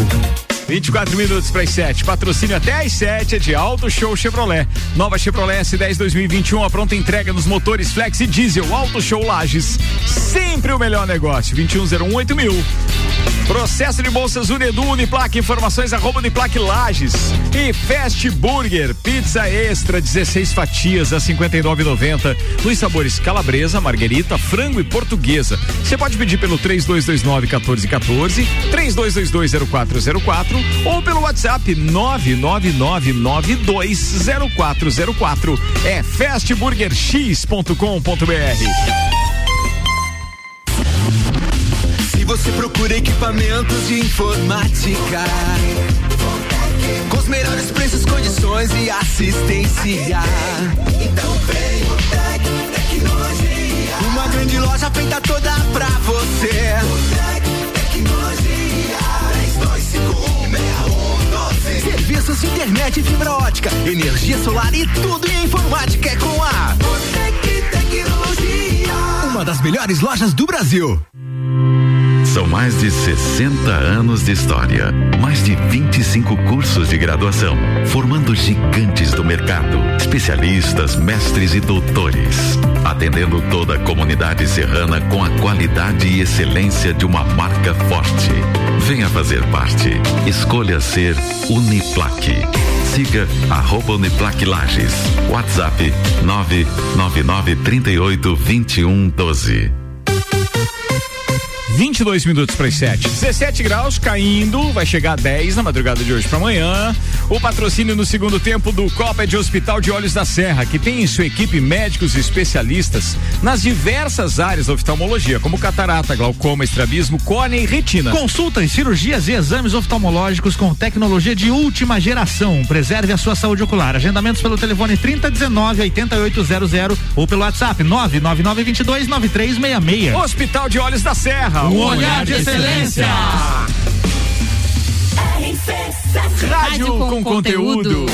vinte e quatro minutos para as sete. Patrocínio até às sete é de Auto Show Chevrolet. Nova Chevrolet S dez dois mil e vinte e um, a pronta entrega nos motores Flex e Diesel. Auto Show Lages. Sempre o melhor negócio. vinte e um zero um oito mil. Processo de bolsas Unedu, Uniplac, informações arroba Uniplac Lages. E Fast Burger, pizza extra, dezesseis fatias a cinquenta e nove e noventa, nos sabores calabresa, marguerita, frango e portuguesa. Você pode pedir pelo três dois dois nove um quatro um quatro, três dois dois dois zero quatro zero quatro ou pelo WhatsApp nove nove nove nove dois zero quatro zero quatro. É fast burger x ponto com ponto br. Se você procura equipamentos de informática, com os melhores preços, condições e assistência, então vem o Fortec Tecnologia. Uma grande loja feita toda pra você. Fortec Tecnologia. três dois cinco um seis um doze. Serviços de internet e fibra ótica, energia solar e tudo em informática é com a Fortec Tecnologia. Uma das melhores lojas do Brasil. São mais de sessenta anos de história, mais de vinte e cinco cursos de graduação, formando gigantes do mercado, especialistas, mestres e doutores, atendendo toda a comunidade serrana com a qualidade e excelência de uma marca forte. Venha fazer parte. Escolha ser Uniplac. Siga arroba Uniplac Lages. WhatsApp nove nove nove três oito dois um um doze. vinte e dois minutos para as sete. dezessete graus caindo, vai chegar a dez na madrugada de hoje para amanhã. O patrocínio no segundo tempo do Copa é de Hospital de Olhos da Serra, que tem em sua equipe médicos e especialistas nas diversas áreas da oftalmologia, como catarata, glaucoma, estrabismo, córnea e retina. Consultas, cirurgias e exames oftalmológicos com tecnologia de última geração. Preserve a sua saúde ocular. Agendamentos pelo telefone trinta dezenove oitenta e oito zero zero ou pelo WhatsApp nove nove nove dois dois nove três seis seis. Hospital de Olhos da Serra. Um olhar de excelência. Rádio com conteúdo.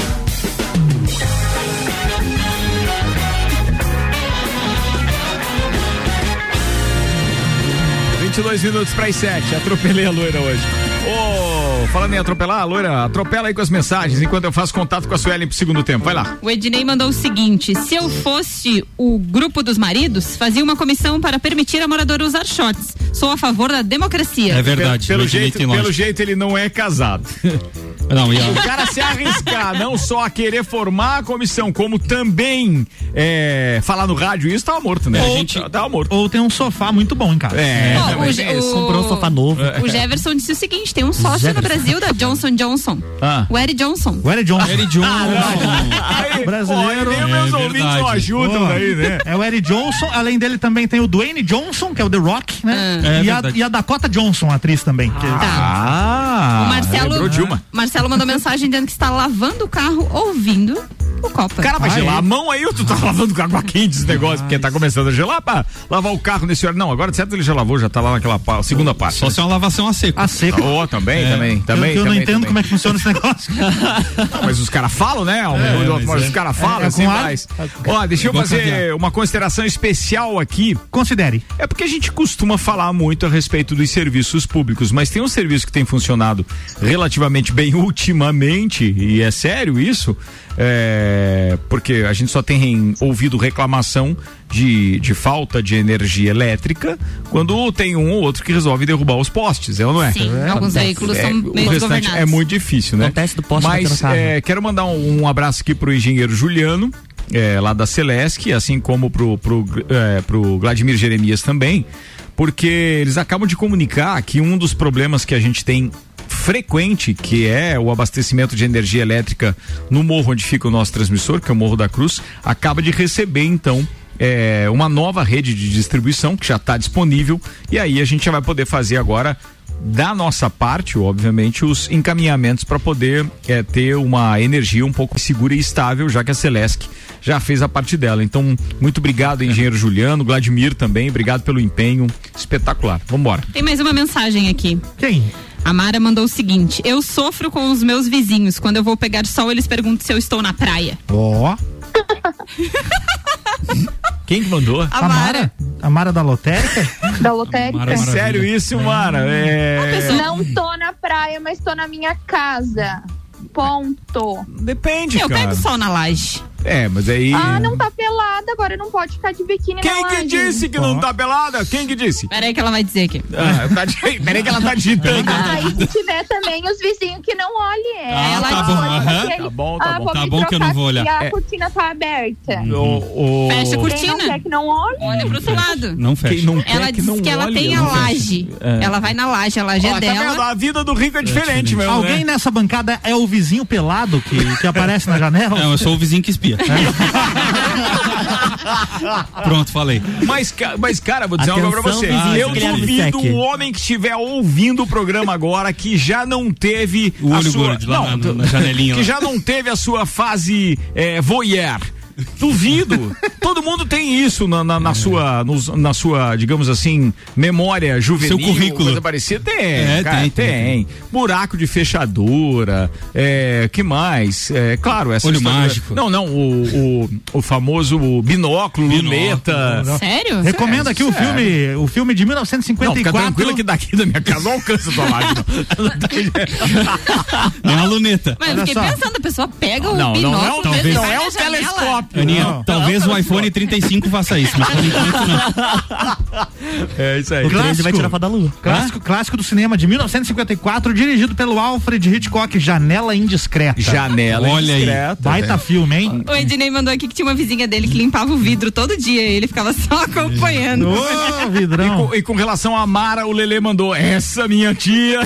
vinte e dois minutos para as sete. Atropelei a loira hoje. Ô, oh, falando em atropelar a loira, atropela aí com as mensagens enquanto eu faço contato com a Suelen pro segundo tempo. Vai lá. O Ednei mandou o seguinte: se eu fosse o grupo dos maridos, fazia uma comissão para permitir a moradora usar shorts. Sou a favor da democracia. É verdade. Pelo, pelo, jeito, pelo jeito ele não é casado. Não, ia... O cara se arriscar não só a querer formar a comissão, como também é, falar no rádio, isso tava morto, né? Ou, a gente tava morto. Ou tem um sofá muito bom em casa. É, é o, o, é, comprou um sofá novo. O Jefferson disse o seguinte: tem um sócio Jefferson. no Brasil da Johnson Johnson. Ah. O Eric Johnson. O Eric Johnson. O Eric Johnson. Ah, aí, brasileiro. Ó, nem meus é ouvintes não ajudam oh. aí, né? É o Eric Johnson, além dele também tem o Dwayne Johnson, que é o The Rock, né? Ah. É e, a, e a Dakota Johnson, a atriz também. Que... Ah, o Marcelo, é. de uma. Marcelo mandou mensagem dizendo que está lavando o carro, ouvindo o Copa. Cara, vai ah, gelar é? a mão aí, ou tu tá ah, lavando com água quente esse negócio, ah, porque tá começando a gelar pra lavar o carro nesse horário. Não, agora certo ele já lavou, já tá lá naquela segunda parte. Só né? se é uma lavação a seco. A seco. Oh, também, é. também, também. Eu, eu também, não entendo também. como é que funciona esse negócio. Não, mas os caras falam, né? É, é, outro, mas é. Os caras falam, é, é assim mais. Ó, deixa eu, eu fazer cambiar. uma consideração especial aqui. Considere. É porque a gente costuma falar muito a respeito dos serviços públicos, mas tem um serviço que tem funcionado relativamente bem ultimamente, e é sério isso, é porque a gente só tem ouvido reclamação de, de falta de energia elétrica quando tem um ou outro que resolve derrubar os postes, é ou não é? Sim, é, alguns veículos é, são meio desgovernados. É muito difícil, né? Acontece do poste. Mas é, quero mandar um, um abraço aqui pro engenheiro Juliano, é, lá da Celesc, assim como pro, pro, é, pro Vladimir Jeremias também, porque eles acabam de comunicar que um dos problemas que a gente tem frequente, que é o abastecimento de energia elétrica no morro onde fica o nosso transmissor, que é o Morro da Cruz, acaba de receber então é, uma nova rede de distribuição que já está disponível, e aí a gente já vai poder fazer agora da nossa parte, obviamente, os encaminhamentos para poder é, ter uma energia um pouco segura e estável, já que a Celesc já fez a parte dela. Então, muito obrigado, engenheiro Juliano, Vladimir também, obrigado pelo empenho, espetacular. Vamos embora. Tem mais uma mensagem aqui. Tem. A Mara mandou o seguinte: eu sofro com os meus vizinhos. Quando eu vou pegar sol, eles perguntam se eu estou na praia. Ó. Oh. Quem que mandou? A Mara. A Mara da lotérica? Da lotérica. É sério isso, Mara? É... Não tô na praia, mas tô na minha casa. Ponto. Depende, eu cara. Eu pego sol na laje. É, mas aí... Ah, não tá pelada, agora não pode ficar de biquíni na laje. Quem que disse que oh. não tá pelada? Quem que disse? Peraí que ela vai dizer aqui. Ah, tá, peraí que ela tá digitando. Ah, e se tiver também os vizinhos que não olhem. Ah, ela tá, bom, aham. Aquele, tá bom, tá ah, bom. Tá bom que eu não vou olhar. E a é. cortina tá aberta. O, o... Fecha a cortina. Quem não quer que não olhe? Olha pro outro lado. Não fecha. Não ela diz que, que ela olhe, tem a laje. É. Ela vai na laje, a laje oh, é tá dela. Vendo? A vida do rico é diferente, meu. Alguém nessa bancada é o vizinho pelado que aparece na janela? Não, eu sou o vizinho que espia. Pronto, falei. Mas, mas cara, vou dizer Atenção, uma coisa pra você. Eu duvido um homem que estiver ouvindo o programa agora que já não teve o olho sua... gordo lá não, na, na janelinha. Que lá. já não teve a sua fase é, voyeur. Duvido. Todo mundo tem isso na, na, na é. sua, nos, na sua, digamos assim, memória juvenil. Seu currículo. Coisa parecida. Tem, é, cara, tem, tem, tem. Buraco de fechadura, é, que mais? É, claro, essa Olho história, mágico. Não, não, o, o, o famoso binóculo, binóculo luneta. Sério? Recomendo aqui sério. o filme, o filme de mil novecentos e cinquenta e quatro. Não, fica tranquilo que daqui da minha casa não alcança a tua laje, não. É uma luneta. Mas eu fiquei pensando, a pessoa pega o não, binóculo. Não, não, não é o telescópio. Aninha, não, talvez não, não, o iPhone trinta e cinco faça isso, mas por enquanto não. É isso aí. O clássico, vai tirar pra dar lua. Clássico, clássico do cinema de mil novecentos e cinquenta e quatro, dirigido pelo Alfred Hitchcock, Janela Indiscreta. Janela Olha Indiscreta. Aí. Baita né? filme, hein? O Ednei mandou aqui que tinha uma vizinha dele que limpava o vidro todo dia e ele ficava só acompanhando. Oh, vidrão. E, com, e com relação a Mara, o Lelê mandou, essa minha tia.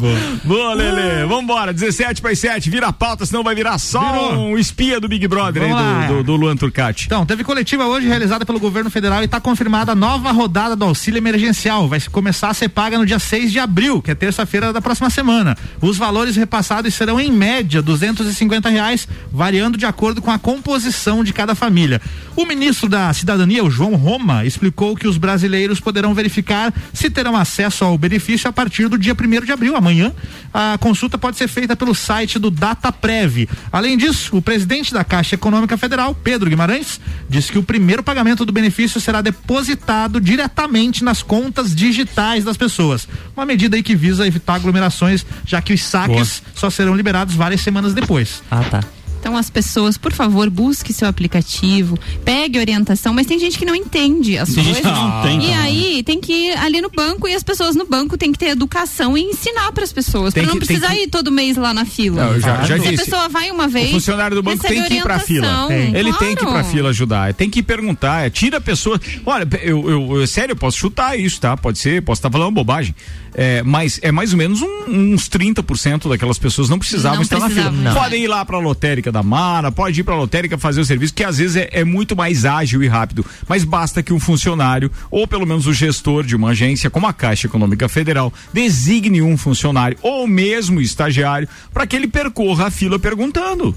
Boa. Boa, Lelê. Vambora, dezessete para as sete, vira a pauta, senão vai virar só Virou. um espia do Big Brother aí, do, do, do Luan Turcati. Então, teve coletiva hoje realizada pelo governo federal e está confirmada a nova rodada do auxílio emergencial. Vai começar a ser paga no dia seis de abril, que é terça-feira da próxima semana. Os valores repassados serão em média duzentos e cinquenta reais, variando de acordo com a composição de cada família. O ministro da Cidadania, o João Roma, explicou que os brasileiros poderão verificar se terão acesso ao benefício a partir do dia primeiro de abril, amanhã. A consulta pode ser feita pelo site do DataPrev. Além disso, o presidente da Caixa Econômica Federal, Pedro Guimarães, disse que o primeiro pagamento pagamento do benefício será depositado diretamente nas contas digitais das pessoas. Uma medida aí que visa evitar aglomerações, já que os saques Boa. só serão liberados várias semanas depois. Ah, tá. Então as pessoas, por favor, busque seu aplicativo, pegue orientação, mas tem gente que não entende as coisas. E aí tem que ir ali no banco, e as pessoas no banco tem que ter educação e ensinar para as pessoas, para não precisar que... ir todo mês lá na fila. Não, eu já, claro. já disse, a pessoa vai uma vez. O funcionário do banco tem que ir para fila. É. Ele claro. tem que ir para fila ajudar, tem que perguntar, tira a pessoa. Olha, eu, eu, eu sério, eu posso chutar isso, tá? Pode ser, posso estar tá falando bobagem. É, mas é mais ou menos um, uns trinta por cento daquelas pessoas não precisavam não estar precisava, na fila. Não. Podem ir lá para a lotérica da Mara, pode ir para a lotérica fazer o serviço, que às vezes é, é muito mais ágil e rápido. Mas basta que um funcionário, ou pelo menos o gestor de uma agência, como a Caixa Econômica Federal, designe um funcionário ou mesmo estagiário para que ele percorra a fila perguntando.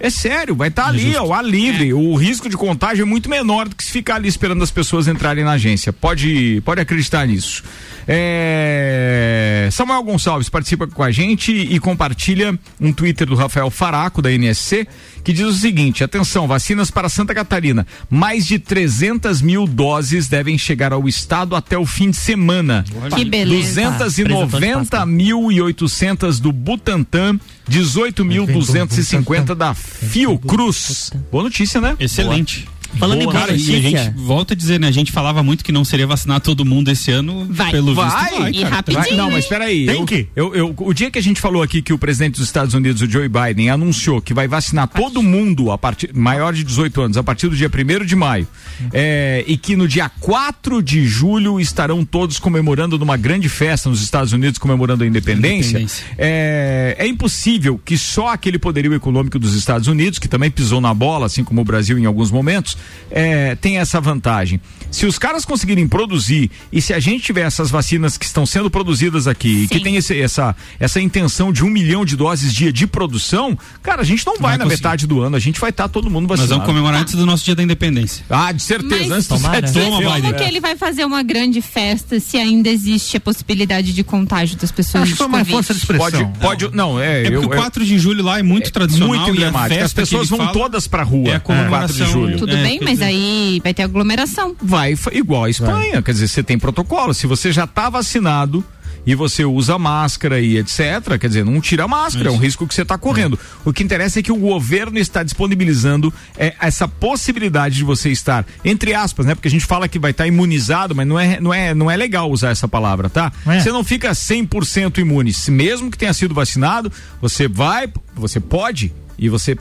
É sério, vai estar tá ali, ó, o ar livre. É. O risco de contágio é muito menor do que se ficar ali esperando as pessoas entrarem na agência. Pode, pode acreditar nisso. É... Samuel Gonçalves participa com a gente e compartilha um Twitter do Rafael Faraco, da N S C, que diz o seguinte: atenção, vacinas para Santa Catarina. Mais de trezentas mil doses devem chegar ao estado até o fim de semana. Que beleza. duzentas e noventa mil e oitocentas do Butantan, dezoito mil duzentos e cinquenta da Fiocruz. Boa notícia, né? Excelente. Boa. Falando Boa, em cara, notícia, e a gente volta a dizer, né? A gente falava muito que não seria vacinar todo mundo esse ano. Vai, pelo vai, visto, vai, e cara, rapidinho. Vai. Não, mas peraí. Tem eu, que. Eu, eu, o dia que a gente falou aqui que o presidente dos Estados Unidos, o Joe Biden, anunciou que vai vacinar Acho. todo mundo a partir, maior de dezoito anos a partir do dia primeiro de maio, uhum. é, e que no dia quatro de julho estarão todos comemorando numa grande festa nos Estados Unidos, comemorando a independência. independência. É, é impossível que só aquele poderio econômico dos Estados Unidos, que também pisou na bola, assim como o Brasil em alguns momentos, É, tem essa vantagem. Se os caras conseguirem produzir, e se a gente tiver essas vacinas que estão sendo produzidas aqui, Sim. e que tem esse, essa, essa intenção de um milhão de doses dia de produção, cara, a gente não vai, vai na conseguir. metade do ano, a gente vai estar tá todo mundo vacinado. Nós vamos comemorar ah. antes do nosso dia da independência. Ah, de certeza. Mas, antes do tomara, sete, toma, como é que ele vai fazer uma grande festa se ainda existe a possibilidade de contágio das pessoas? Acho que foi uma força de expressão. Pode, não. pode, não, é, é porque eu, o quatro de julho lá é muito é, tradicional. Muito emblemático. As pessoas vão fala, todas pra rua é, com é. quatro de julho. Tudo é. bem, mas aí vai ter aglomeração. Vai, igual a Espanha, vai. Quer dizer, você tem protocolo, se você já tá vacinado e você usa máscara e etcétera, quer dizer, não tira a máscara, Isso. é um risco que você está correndo. É. O que interessa é que o governo está disponibilizando é, essa possibilidade de você estar, entre aspas, né? Porque a gente fala que vai estar tá imunizado, mas não é, não, é, não é legal usar essa palavra, tá? É. Você não fica cem por cento imune. Mesmo que tenha sido vacinado, você vai, você pode... e você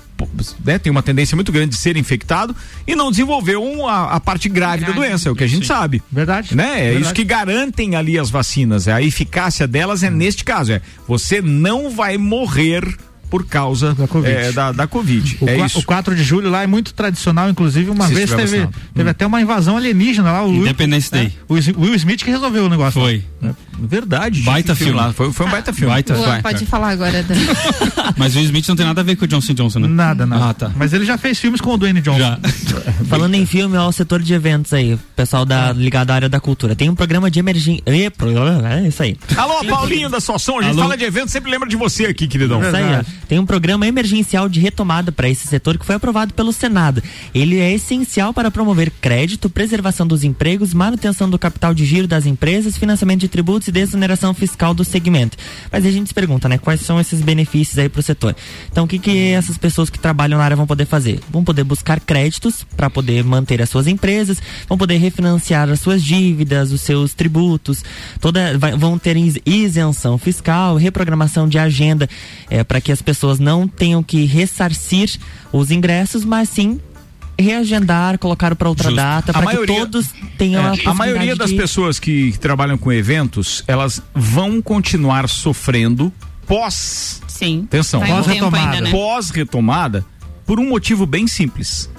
né, tem uma tendência muito grande de ser infectado e não desenvolver um, a, a parte grave Verdade. da doença, é o que a gente Sim. sabe. Verdade. Né? É Verdade. Isso que garantem ali as vacinas, a eficácia delas é hum. neste caso, é você não vai morrer por causa da Covid. É, da, da COVID. O, é isso. O quatro de julho lá é muito tradicional, inclusive uma Se vez teve, teve hum. até uma invasão alienígena lá. O Independence Will, Day. Né? O Will Smith que resolveu o negócio. Foi. Né? Verdade. Baita filme. filme lá. Foi, foi um baita ah, filme. Baita boa, filme. Pode falar agora, Dan. Mas o Will Smith não tem nada a ver com o Johnson and Johnson, né? Nada, nada. Ah, tá. Mas ele já fez filmes com o Dwayne Johnson. Já. Falando em filme, ó, o setor de eventos aí, pessoal da, ligado à área da cultura. Tem um programa de emergência. É isso aí. Alô, Paulinho da Soção, a gente Alô. fala de eventos, sempre lembra de você aqui, queridão. É isso aí, ó. Tem um programa emergencial de retomada para esse setor que foi aprovado pelo Senado. Ele é essencial para promover crédito, preservação dos empregos, manutenção do capital de giro das empresas, financiamento de tributos e desoneração fiscal do segmento. Mas a gente se pergunta, né? Quais são esses benefícios aí para o setor? Então, o que que essas pessoas que trabalham na área vão poder fazer? Vão poder buscar créditos para poder manter as suas empresas, vão poder refinanciar as suas dívidas, os seus tributos, toda, vai, vão ter isenção fiscal, reprogramação de agenda, é, para que as pessoas não tenham que ressarcir os ingressos, mas sim reagendar, colocar para outra Justo. data, para que todos tenham é, a possibilidade. A maioria das de... pessoas que, que trabalham com eventos, elas vão continuar sofrendo pós, sim, atenção, pós-retomada, ainda, né? pós-retomada, por um motivo bem simples.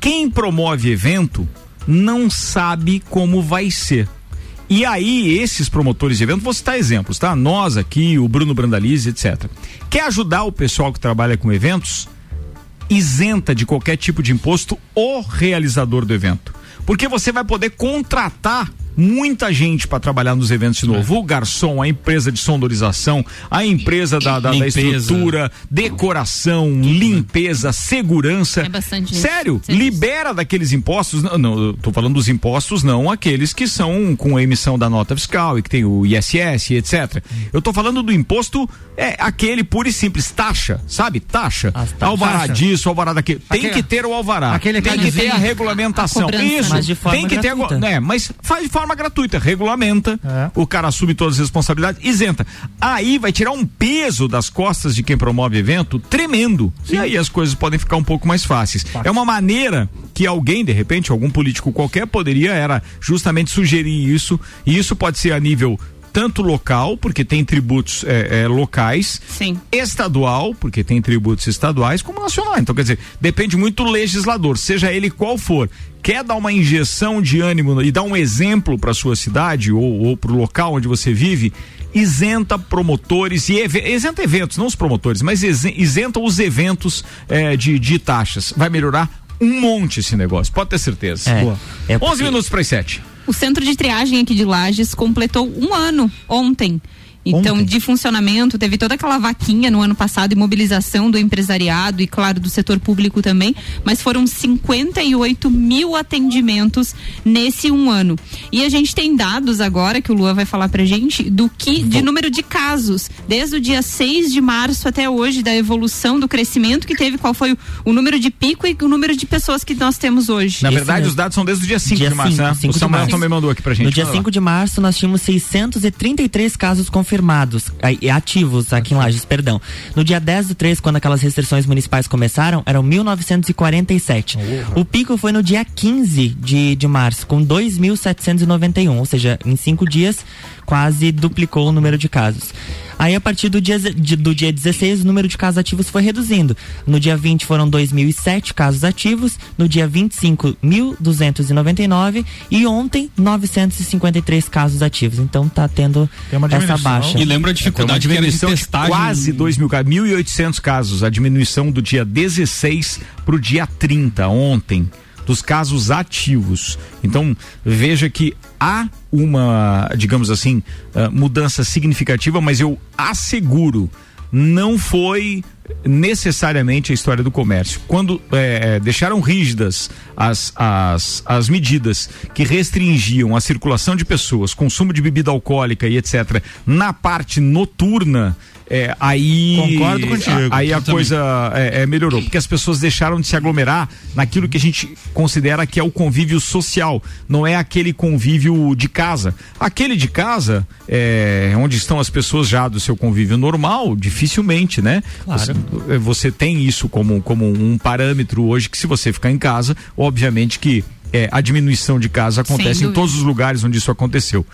Quem promove evento não sabe como vai ser. E aí, esses promotores de evento, vou citar exemplos, tá? Nós aqui, o Bruno Brandalize, etcétera. Quer ajudar o pessoal que trabalha com eventos? Isenta de qualquer tipo de imposto o realizador do evento. Porque você vai poder contratar muita gente para trabalhar nos eventos de novo. É. O garçom, a empresa de sondorização, a empresa da, da, da estrutura, decoração, limpeza, segurança. É bastante. Sério, gente. Libera daqueles impostos. Não, não, tô falando dos impostos, não aqueles que são com a emissão da nota fiscal e que tem o I S S, etcétera. Eu tô falando do imposto, é aquele puro e simples, taxa, sabe? Taxa. Alvará disso, alvará daquele. Tem que ter o alvará. Aquele tem que ter a regulamentação. Isso. Tem que ter. É, mas faz de forma gratuita, regulamenta, é. O cara assume todas as responsabilidades, isenta. Aí vai tirar um peso das costas de quem promove evento tremendo. Sim. E aí as coisas podem ficar um pouco mais fáceis. Fácil. É uma maneira que alguém, de repente, algum político qualquer poderia era justamente sugerir isso, e isso pode ser a nível tanto local, porque tem tributos é, é, locais, sim, estadual, porque tem tributos estaduais, como nacional. Então, quer dizer, depende muito do legislador, seja ele qual for. Quer dar uma injeção de ânimo e dar um exemplo para sua cidade ou, ou para o local onde você vive, isenta promotores e ev- isenta eventos, não os promotores, mas ex- isenta os eventos é, de, de taxas. Vai melhorar um monte esse negócio, pode ter certeza. É, boa. É porque... onze minutos para as sete. O centro de triagem aqui de Lages completou um ano ontem. Então, ontem, de funcionamento, teve toda aquela vaquinha no ano passado e mobilização do empresariado e, claro, do setor público também, mas foram cinquenta e oito mil atendimentos nesse um ano. E a gente tem dados agora, que o Luan vai falar pra gente, do que, de número de casos, desde o dia seis de março até hoje, da evolução, do crescimento que teve, qual foi o, o número de pico e o número de pessoas que nós temos hoje. Na verdade, esse os dados são desde o dia cinco de março, né? O Samuel também mandou aqui pra gente. No dia cinco de março, nós tínhamos seiscentos e trinta e três casos confirmados. Confirmados, ativos aqui em Lages, perdão. No dia dez do três, quando aquelas restrições municipais começaram, eram mil novecentos e quarenta e sete. O pico foi no dia quinze de março, com dois mil setecentos e noventa e um, ou seja, em cinco dias, quase duplicou o número de casos. Aí, a partir do dia, do dia dezesseis, o número de casos ativos foi reduzindo. No dia vinte, foram dois mil e sete casos ativos. No dia vinte e cinco, mil duzentos e noventa e nove. E ontem, novecentos e cinquenta e três casos ativos. Então, tá tendo essa baixa. E lembra a dificuldade é, que era de testagem. Quase dois mil casos, mil e oitocentos casos. A diminuição do dia dezesseis pro dia trinta, ontem, dos casos ativos. Então, veja que há uma, digamos assim, mudança significativa, mas eu asseguro, não foi necessariamente a história do comércio. Quando é, deixaram rígidas as, as, as medidas que restringiam a circulação de pessoas, consumo de bebida alcoólica e etcétera, na parte noturna, é, aí, concordo contigo, aí a coisa é, é, melhorou, porque as pessoas deixaram de se aglomerar naquilo que a gente considera que é o convívio social, não é aquele convívio de casa. Aquele de casa, é, onde estão as pessoas já do seu convívio normal, dificilmente, né? Claro. Você, você tem isso como, como um parâmetro hoje, que se você ficar em casa, obviamente que É, a diminuição de casos acontece em todos os lugares onde isso aconteceu.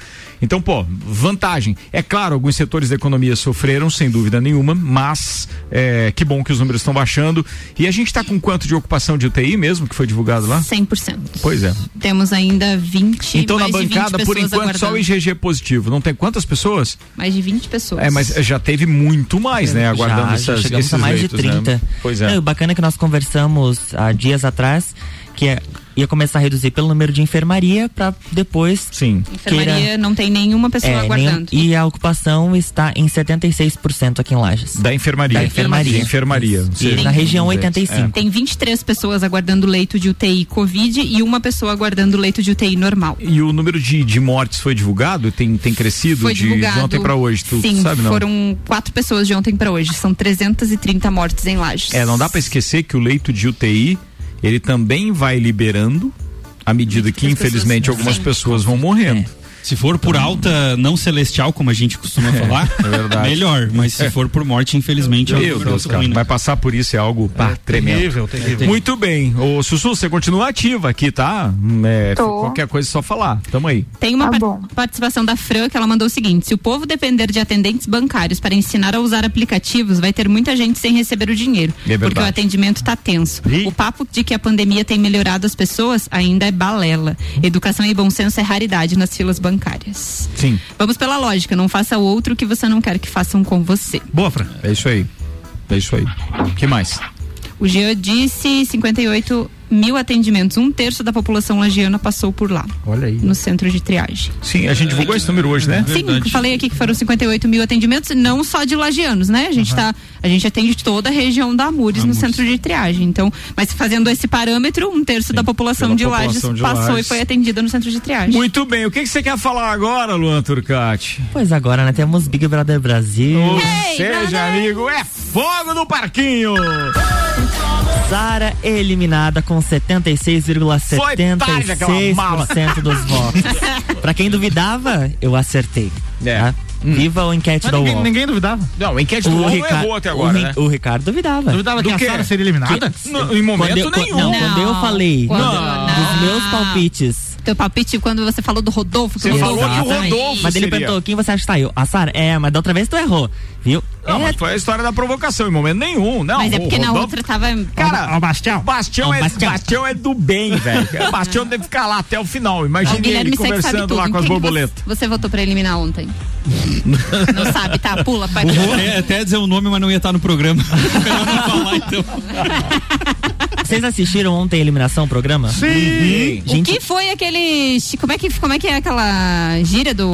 Então, pô, vantagem. É claro, alguns setores da economia sofreram, sem dúvida nenhuma, mas é, que bom que os números estão baixando. E a gente está com quanto de ocupação de U T I mesmo, que foi divulgado lá? cem por cento. Pois é. Temos ainda vinte. Então, mais na bancada, por enquanto, aguardando. Só o I G G positivo. Não tem quantas pessoas? Mais de vinte pessoas. É, mas já teve muito mais, é, né? Aguardando já, essas, já chegamos esses a mais leitos, de trinta. Né? Pois é. É. O bacana é que nós conversamos há dias atrás, que é, ia começar a reduzir pelo número de enfermaria para depois... Sim. Enfermaria queira... não tem nenhuma pessoa é, aguardando. Nenhum, e a ocupação está em setenta e seis por cento aqui em Lages. Da enfermaria. Da enfermaria. Da enfermaria. Sim. Sim. Na região oitenta e cinco. É. Tem vinte e três pessoas aguardando leito de U T I Covid e uma pessoa aguardando leito de U T I normal. E o número de, de mortes foi divulgado? Tem, tem crescido foi de, divulgado, de ontem para hoje? Tu sim, sabe, não? Foram quatro pessoas de ontem para hoje. São trezentos e trinta mortes em Lages. É, não dá para esquecer que o leito de U T I ele também vai liberando à medida que, infelizmente, algumas pessoas vão morrendo. É. Se for por alta não celestial, como a gente costuma é, falar, é melhor. Mas se é. for por morte, infelizmente, Deus, é Deus, cara, vai passar por isso, é algo é, pá, tremendo. Terrível, terrível. Muito bem. Ô, Sussu, você continua ativa aqui, tá? É, qualquer coisa é só falar. Tamo aí. Tem uma tá par- participação da Fran, que ela mandou o seguinte: se o povo depender de atendentes bancários para ensinar a usar aplicativos, vai ter muita gente sem receber o dinheiro. É porque o atendimento tá tenso. E? O papo de que a pandemia tem melhorado as pessoas ainda é balela. Educação e bom senso é raridade nas filas bancárias. Bancárias. Sim. Vamos pela lógica, não faça o outro que você não quer que façam com você. Boa, Fran. É isso aí. É isso aí. O que mais? O Jean disse cinquenta e oito mil atendimentos, um terço da população lagiana passou por lá. Olha aí. No centro de triagem. Sim, a gente divulgou é, esse número hoje, né? Sim, verdade. Falei aqui que foram cinquenta e oito mil atendimentos, não só de lagianos, né? A gente uhum. tá, a gente atende toda a região da Amures, Amures no centro de triagem. Então, mas fazendo esse parâmetro, um terço Sim, da população de Lages passou e foi atendida no centro de triagem. Muito bem, o que que você quer falar agora, Luan Turcati? Pois agora, né? Temos Big Brother Brasil. Ou hey, seja, brother. Amigo, é fogo no parquinho! Sara eliminada com setenta e seis vírgula setenta e seis por cento dos votos. Pra quem duvidava, eu acertei. É. Tá? Hum. Viva o enquete Mas da ninguém, UOL. Ninguém duvidava. Não, a enquete do UOL Rica... errou até agora, o, né? O Ricardo duvidava. Duvidava do que a Sara seria eliminada? Que... No, em momento eu, nenhum. Não, não, quando eu falei quando, quando, não. dos meus palpites. Teu palpite quando você falou do Rodolfo. Você falou que o Rodolfo Mas ele seria. Perguntou, quem você acha que tá eu? A Sara? É, mas da outra vez tu errou. Viu? Não, é. Mas foi a história da provocação, em momento nenhum. Não, mas é porque Rodolfo... na outra tava... Cara, o Bastião. Bastião, o Bastião. É, Bastião é do bem, velho. O Bastião deve ficar lá até o final. Imagina ele conversando lá com as borboletas. Você votou pra eliminar ontem? Não sabe, tá? Pula, pai. É, até dizer o nome, mas não ia estar no programa. Melhor não falar, então. Vocês assistiram ontem a eliminação, o programa? Sim! Uhum. Gente, o que foi aquele... Como é que, como é, que é aquela gíria do...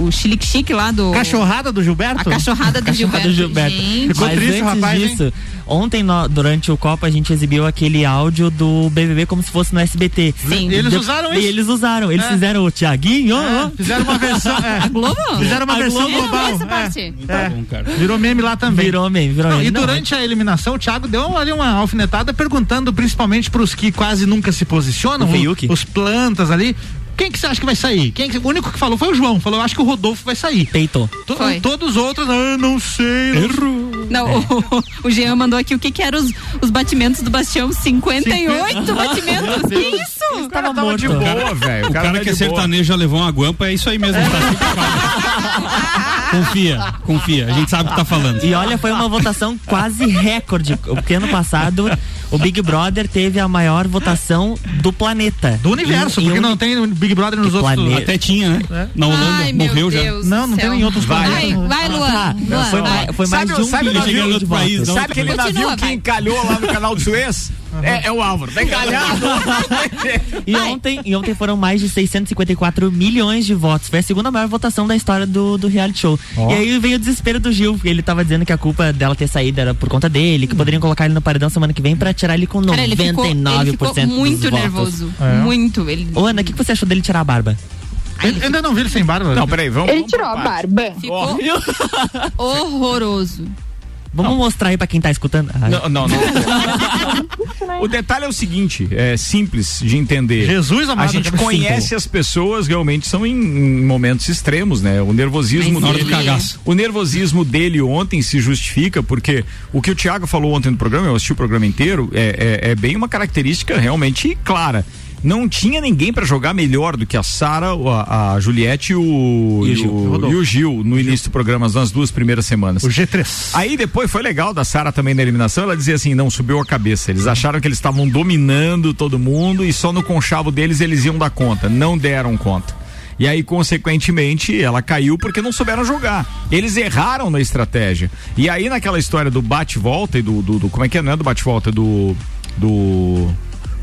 O chilique-chique lá do... Cachorrada do Gilberto? A cachorrada do Gilberto. Gilberto. Ficou Mas triste, rapaz, disso, hein? Ontem, no, durante o Copa, a gente exibiu aquele áudio do B B B como se fosse no S B T. Sim. E eles usaram isso? E eles usaram. Eles é. fizeram o Tiaguinho. É. Fizeram uma versão... É. A Globo? Fizeram uma a versão Globo global. Essa parte. É. Muito é. bom, cara. Virou meme lá também. Virou meme, virou Não, meme. E Não, durante é. a eliminação, o Thiago deu ali uma alfinetada perguntando principalmente pros que quase nunca se posicionam. O os plantas ali. Quem que você acha que vai sair? Quem que... O único que falou foi o João. Falou, eu acho que o Rodolfo vai sair. Peitou. T- todos os outros, ah, não sei. Errou. Não, é. o, o Jean mandou aqui o que que eram os, os batimentos do Bastião. cinquenta e oito batimentos? Que isso? O cara tava morto. De boa, velho. O, o cara, cara que é sertanejo já levou uma guampa, é isso aí mesmo. É. Tá confia, confia. A gente sabe o que tá falando. E olha, foi uma votação quase recorde. Porque ano passado, o Big Brother teve a maior votação do planeta. Do universo, e, porque e não tem Big Brother nos outros. Plane... Até tinha, né? É. Na Holanda, Ai, morreu já. Deus não, não tem em outros países. Vai, vai, Luan. Ah, Luan foi, vai. Foi mais sabe, de um sabe que chegou em outro país. Sabe aquele navio vai. que encalhou lá no canal de Suez? É, é o Álvaro, tá encalhado. e, ontem, e ontem foram mais de seiscentos e cinquenta e quatro milhões de votos. Foi a segunda maior votação da história do, do reality show. Oh. E aí veio o desespero do Gil, porque ele tava dizendo que a culpa dela ter saído era por conta dele, que poderiam colocar ele no paredão semana que vem pra tirar ele com noventa e nove por cento. Cara, ele ficou, ele ficou muito nervoso. É. Muito. Ele... Ô, Ana, o que, que você achou dele tirar a barba? Ai, ele... Ainda não vi ele sem barba. Não, peraí, vamos. Ele vamos tirou a barba. Ficou oh. horroroso. Vamos não. mostrar aí pra quem tá escutando. Ai. Não, não, não. O detalhe é o seguinte, é simples de entender. Jesus amado. A gente conhece as pessoas, realmente são em, em momentos extremos, né? O nervosismo dele, do cagaço. O nervosismo dele ontem se justifica, porque o que o Thiago falou ontem no programa, eu assisti o programa inteiro, é, é, é bem uma característica realmente clara. Não tinha ninguém pra jogar melhor do que a Sara, a, a Juliette e o, e, o Gil, o, e o Gil no o início Gil. do programa, nas duas primeiras semanas. O G três. Aí depois foi legal da Sara também na eliminação, ela dizia assim, não, subiu a cabeça. Eles acharam que eles estavam dominando todo mundo e só no conchavo deles eles iam dar conta. Não deram conta. E aí, consequentemente, ela caiu porque não souberam jogar. Eles erraram na estratégia. E aí, naquela história do bate-volta e do... do, do como é que é? Não é do bate-volta, é do... do...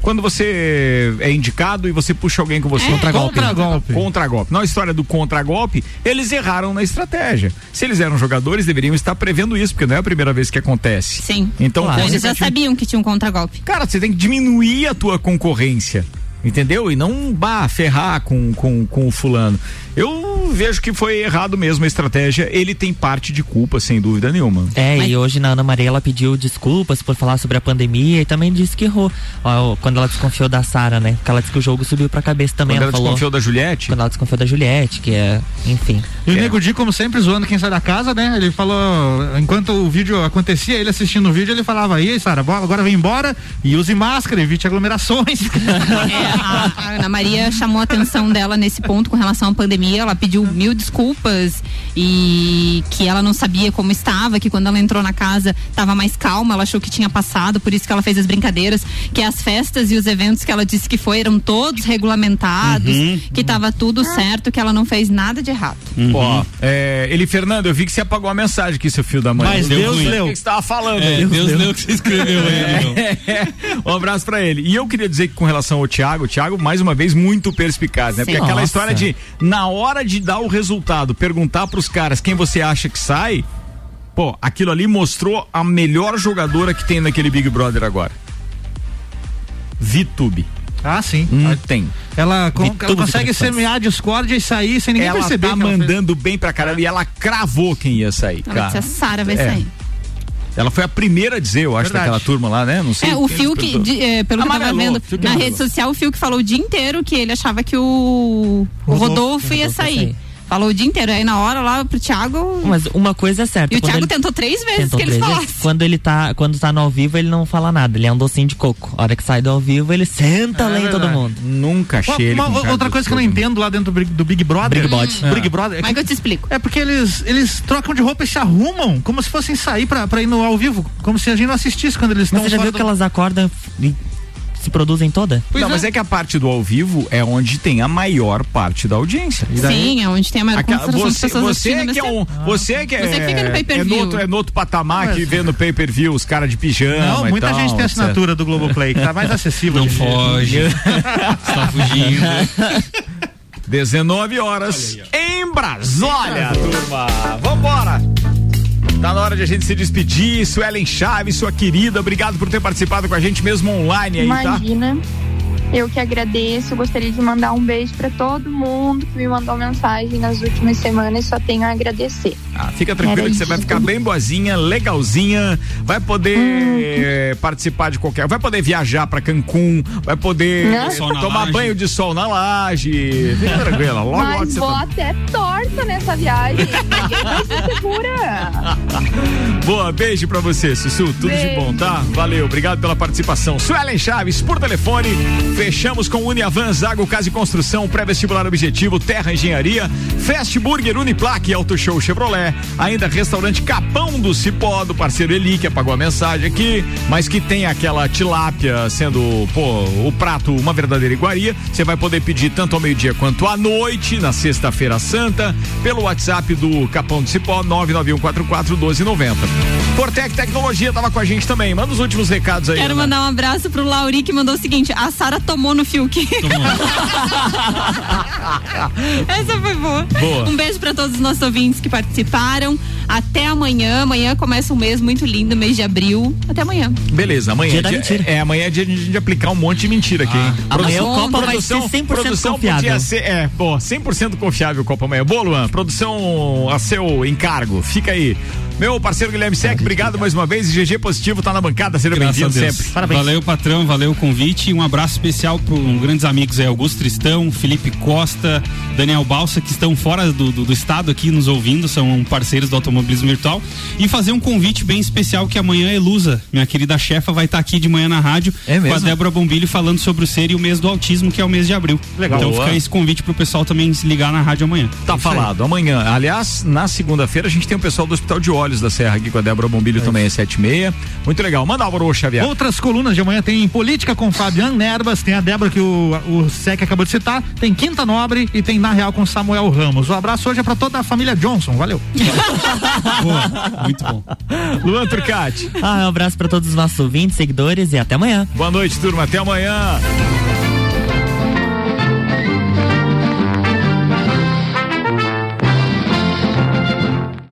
Quando você é indicado e você puxa alguém com você. É, contra-golpe. Contra-golpe. Contra-golpe. Na história do contra-golpe, eles erraram na estratégia. Se eles eram jogadores, deveriam estar prevendo isso, porque não é a primeira vez que acontece. Sim. Então, claro. Eles já sabiam que tinha um contra-golpe. Cara, você tem que diminuir a tua concorrência. Entendeu? E não bah, ferrar com, com, com o fulano. Eu vejo que foi errado mesmo a estratégia. Ele tem parte de culpa, sem dúvida nenhuma. É, mas... e hoje na Ana Maria ela pediu desculpas por falar sobre a pandemia e também disse que errou. Ó, quando ela desconfiou da Sara, né? Porque ela disse que o jogo subiu pra cabeça também. Quando ela, ela falou... desconfiou da Juliette? Quando ela desconfiou da Juliette, que é... Enfim. E o é. Nego Di, como sempre, zoando quem sai da casa, né? Ele falou... Enquanto o vídeo acontecia, ele assistindo o vídeo, ele falava, e aí, Sara, agora vem embora e use máscara, evite aglomerações. É. A Ana Maria chamou a atenção dela nesse ponto com relação à pandemia. pandemia, ela pediu mil desculpas e que ela não sabia como estava, que quando ela entrou na casa estava mais calma, ela achou que tinha passado, por isso que ela fez as brincadeiras, que as festas e os eventos que ela disse que foi eram todos regulamentados, uhum. que estava tudo certo, que ela não fez nada de errado. Uhum. Pô, é, ele, Fernando, eu vi que você apagou a mensagem aqui, seu filho da mãe. Mas Deus, Deus leu. O que você estava falando? É, Deus, Deus leu o que você escreveu aí. É, é. Um abraço pra ele. E eu queria dizer que com relação ao Thiago, o Thiago, mais uma vez, muito perspicaz, né? Sim. Porque Nossa. Aquela história de, na hora de dar o resultado, perguntar pros caras quem você acha que sai, pô, aquilo ali mostrou a melhor jogadora que tem naquele Big Brother agora. Vitube. Ah, sim. Hum. Ah, tem. Ela, com, ela consegue semear a discórdia e sair sem ninguém ela perceber. Ela tá mandando bem pra caramba e ela cravou quem ia sair, ela cara. Disse, a Sara vai é. sair. Ela foi a primeira a dizer, eu acho, Verdade. daquela turma lá, né? Não sei. É, o Fiuk, de, é, pelo amarelou, que eu tava vendo na amarelou. rede social, o Fiuk falou o dia inteiro que ele achava que o, o Rodolfo, Rodolfo ia sair. sair. Falou o dia inteiro. Aí na hora lá pro Thiago. Mas uma coisa é certa. E o Thiago ele... tentou três vezes tentou que ele falasse. Quando ele tá, quando tá no ao vivo, ele não fala nada. Ele é um docinho de coco. A hora que sai do ao vivo, ele senta é, lá em é todo mundo. Nunca achei. Uma, uma, outra coisa que eu não entendo lá dentro do Big Brother. Big, hum. Big Brother. É que, mas que eu te explico. É porque eles, eles trocam de roupa e se arrumam como se fossem sair pra, pra ir no ao vivo. Como se a gente não assistisse quando eles estão. Mas você já viu do... que elas acordam e se produzem toda? Pois não, é. mas é que a parte do ao vivo é onde tem a maior parte da audiência. Sim, é onde tem a maior Aquela, concentração você, de pessoas você assistindo. É que é um, ah. Você que é, você que fica no pay-per-view. É no outro, é no outro patamar mas, que vê no pay-per-view os caras de pijama. Não, muita tal, gente tem assinatura certo. do Globoplay, que tá mais acessível. Não foge. Está fugindo. dezenove horas em Brasília, turma. Vambora. Tá na hora de a gente se despedir. Suelen Chaves, sua querida, obrigado por ter participado com a gente mesmo online aí, tá? Imagina, eu que agradeço. Gostaria de mandar um beijo pra todo mundo que me mandou mensagem nas últimas semanas, só tenho a agradecer. Ah, fica tranquila que você vai ficar bem boazinha, legalzinha, vai poder hum. eh, participar de qualquer, vai poder viajar pra Cancún, vai poder eh, tomar banho de sol na laje, fica tranquila. Logo Mas bota é torta nessa viagem, ninguém vai ser segura. Boa, beijo pra você, Sussu, tudo beijo. de bom, tá? Valeu, obrigado pela participação. Suelen Chaves, por telefone. Fechamos com Uniavan, Zago Casa e Construção, Pré-Vestibular Objetivo, Terra Engenharia, Fast Burger, Uniplac, Auto Show Chevrolet, ainda restaurante Capão do Cipó, do parceiro Eli, que apagou a mensagem aqui, mas que tem aquela tilápia sendo, pô, o prato uma verdadeira iguaria. Você vai poder pedir tanto ao meio-dia quanto à noite, na sexta-feira santa, pelo WhatsApp do Capão do Cipó, nove nove um quatro quatro um dois nove zero. Fortec Tecnologia tava com a gente também. Manda os últimos recados aí. Quero né? mandar um abraço pro Lauri, que mandou o seguinte: a Sara tomou Tomou no Fiuk. Tomou. Essa foi boa. boa. Um beijo pra todos os nossos ouvintes que participaram. Até amanhã. Amanhã começa um mês muito lindo, mês de abril. Até amanhã. Beleza, amanhã dia é, da mentira. É, é, amanhã é dia de, de aplicar um monte de mentira aqui, hein? Ah, amanhã o Copa produção, vai ser cem por cento produção confiável. Ser, é, pô, cem por cento confiável o Copa amanhã. Boa, Luan, produção a seu encargo. Fica aí. Meu parceiro Guilherme Sec, obrigado mais uma vez. G G Positivo tá na bancada, seja bem-vindo sempre. Parabéns. Valeu, patrão, valeu o convite e um abraço especial para um, grandes amigos aí, Augusto Tristão, Felipe Costa, Daniel Balsa, que estão fora do, do, do estado aqui nos ouvindo, são parceiros do Automobilismo Virtual. E fazer um convite bem especial que amanhã a Elusa, minha querida chefa, vai estar tá aqui de manhã na rádio é com a Débora Bombilho falando sobre o ser e o mês do autismo, que é o mês de abril. Legal. Então boa. Fica esse convite pro pessoal também se ligar na rádio amanhã. Tá é falado, aí. Amanhã, aliás, na segunda-feira a gente tem o pessoal do Hospital de Olhos da Serra aqui com a Débora Bombilho é também, é sete e meia. Muito legal. Manda Álvaro Xavier. Outras colunas de amanhã tem Política com Fabiano Nerbas, tem a Débora que o, o Sec acabou de citar, tem Quinta Nobre e tem Na Real com Samuel Ramos. Um abraço hoje é pra toda a família Johnson. Valeu. Boa, muito bom. Luan Turcati. Ah, um abraço pra todos os nossos ouvintes, seguidores e até amanhã. Boa noite, turma. Até amanhã.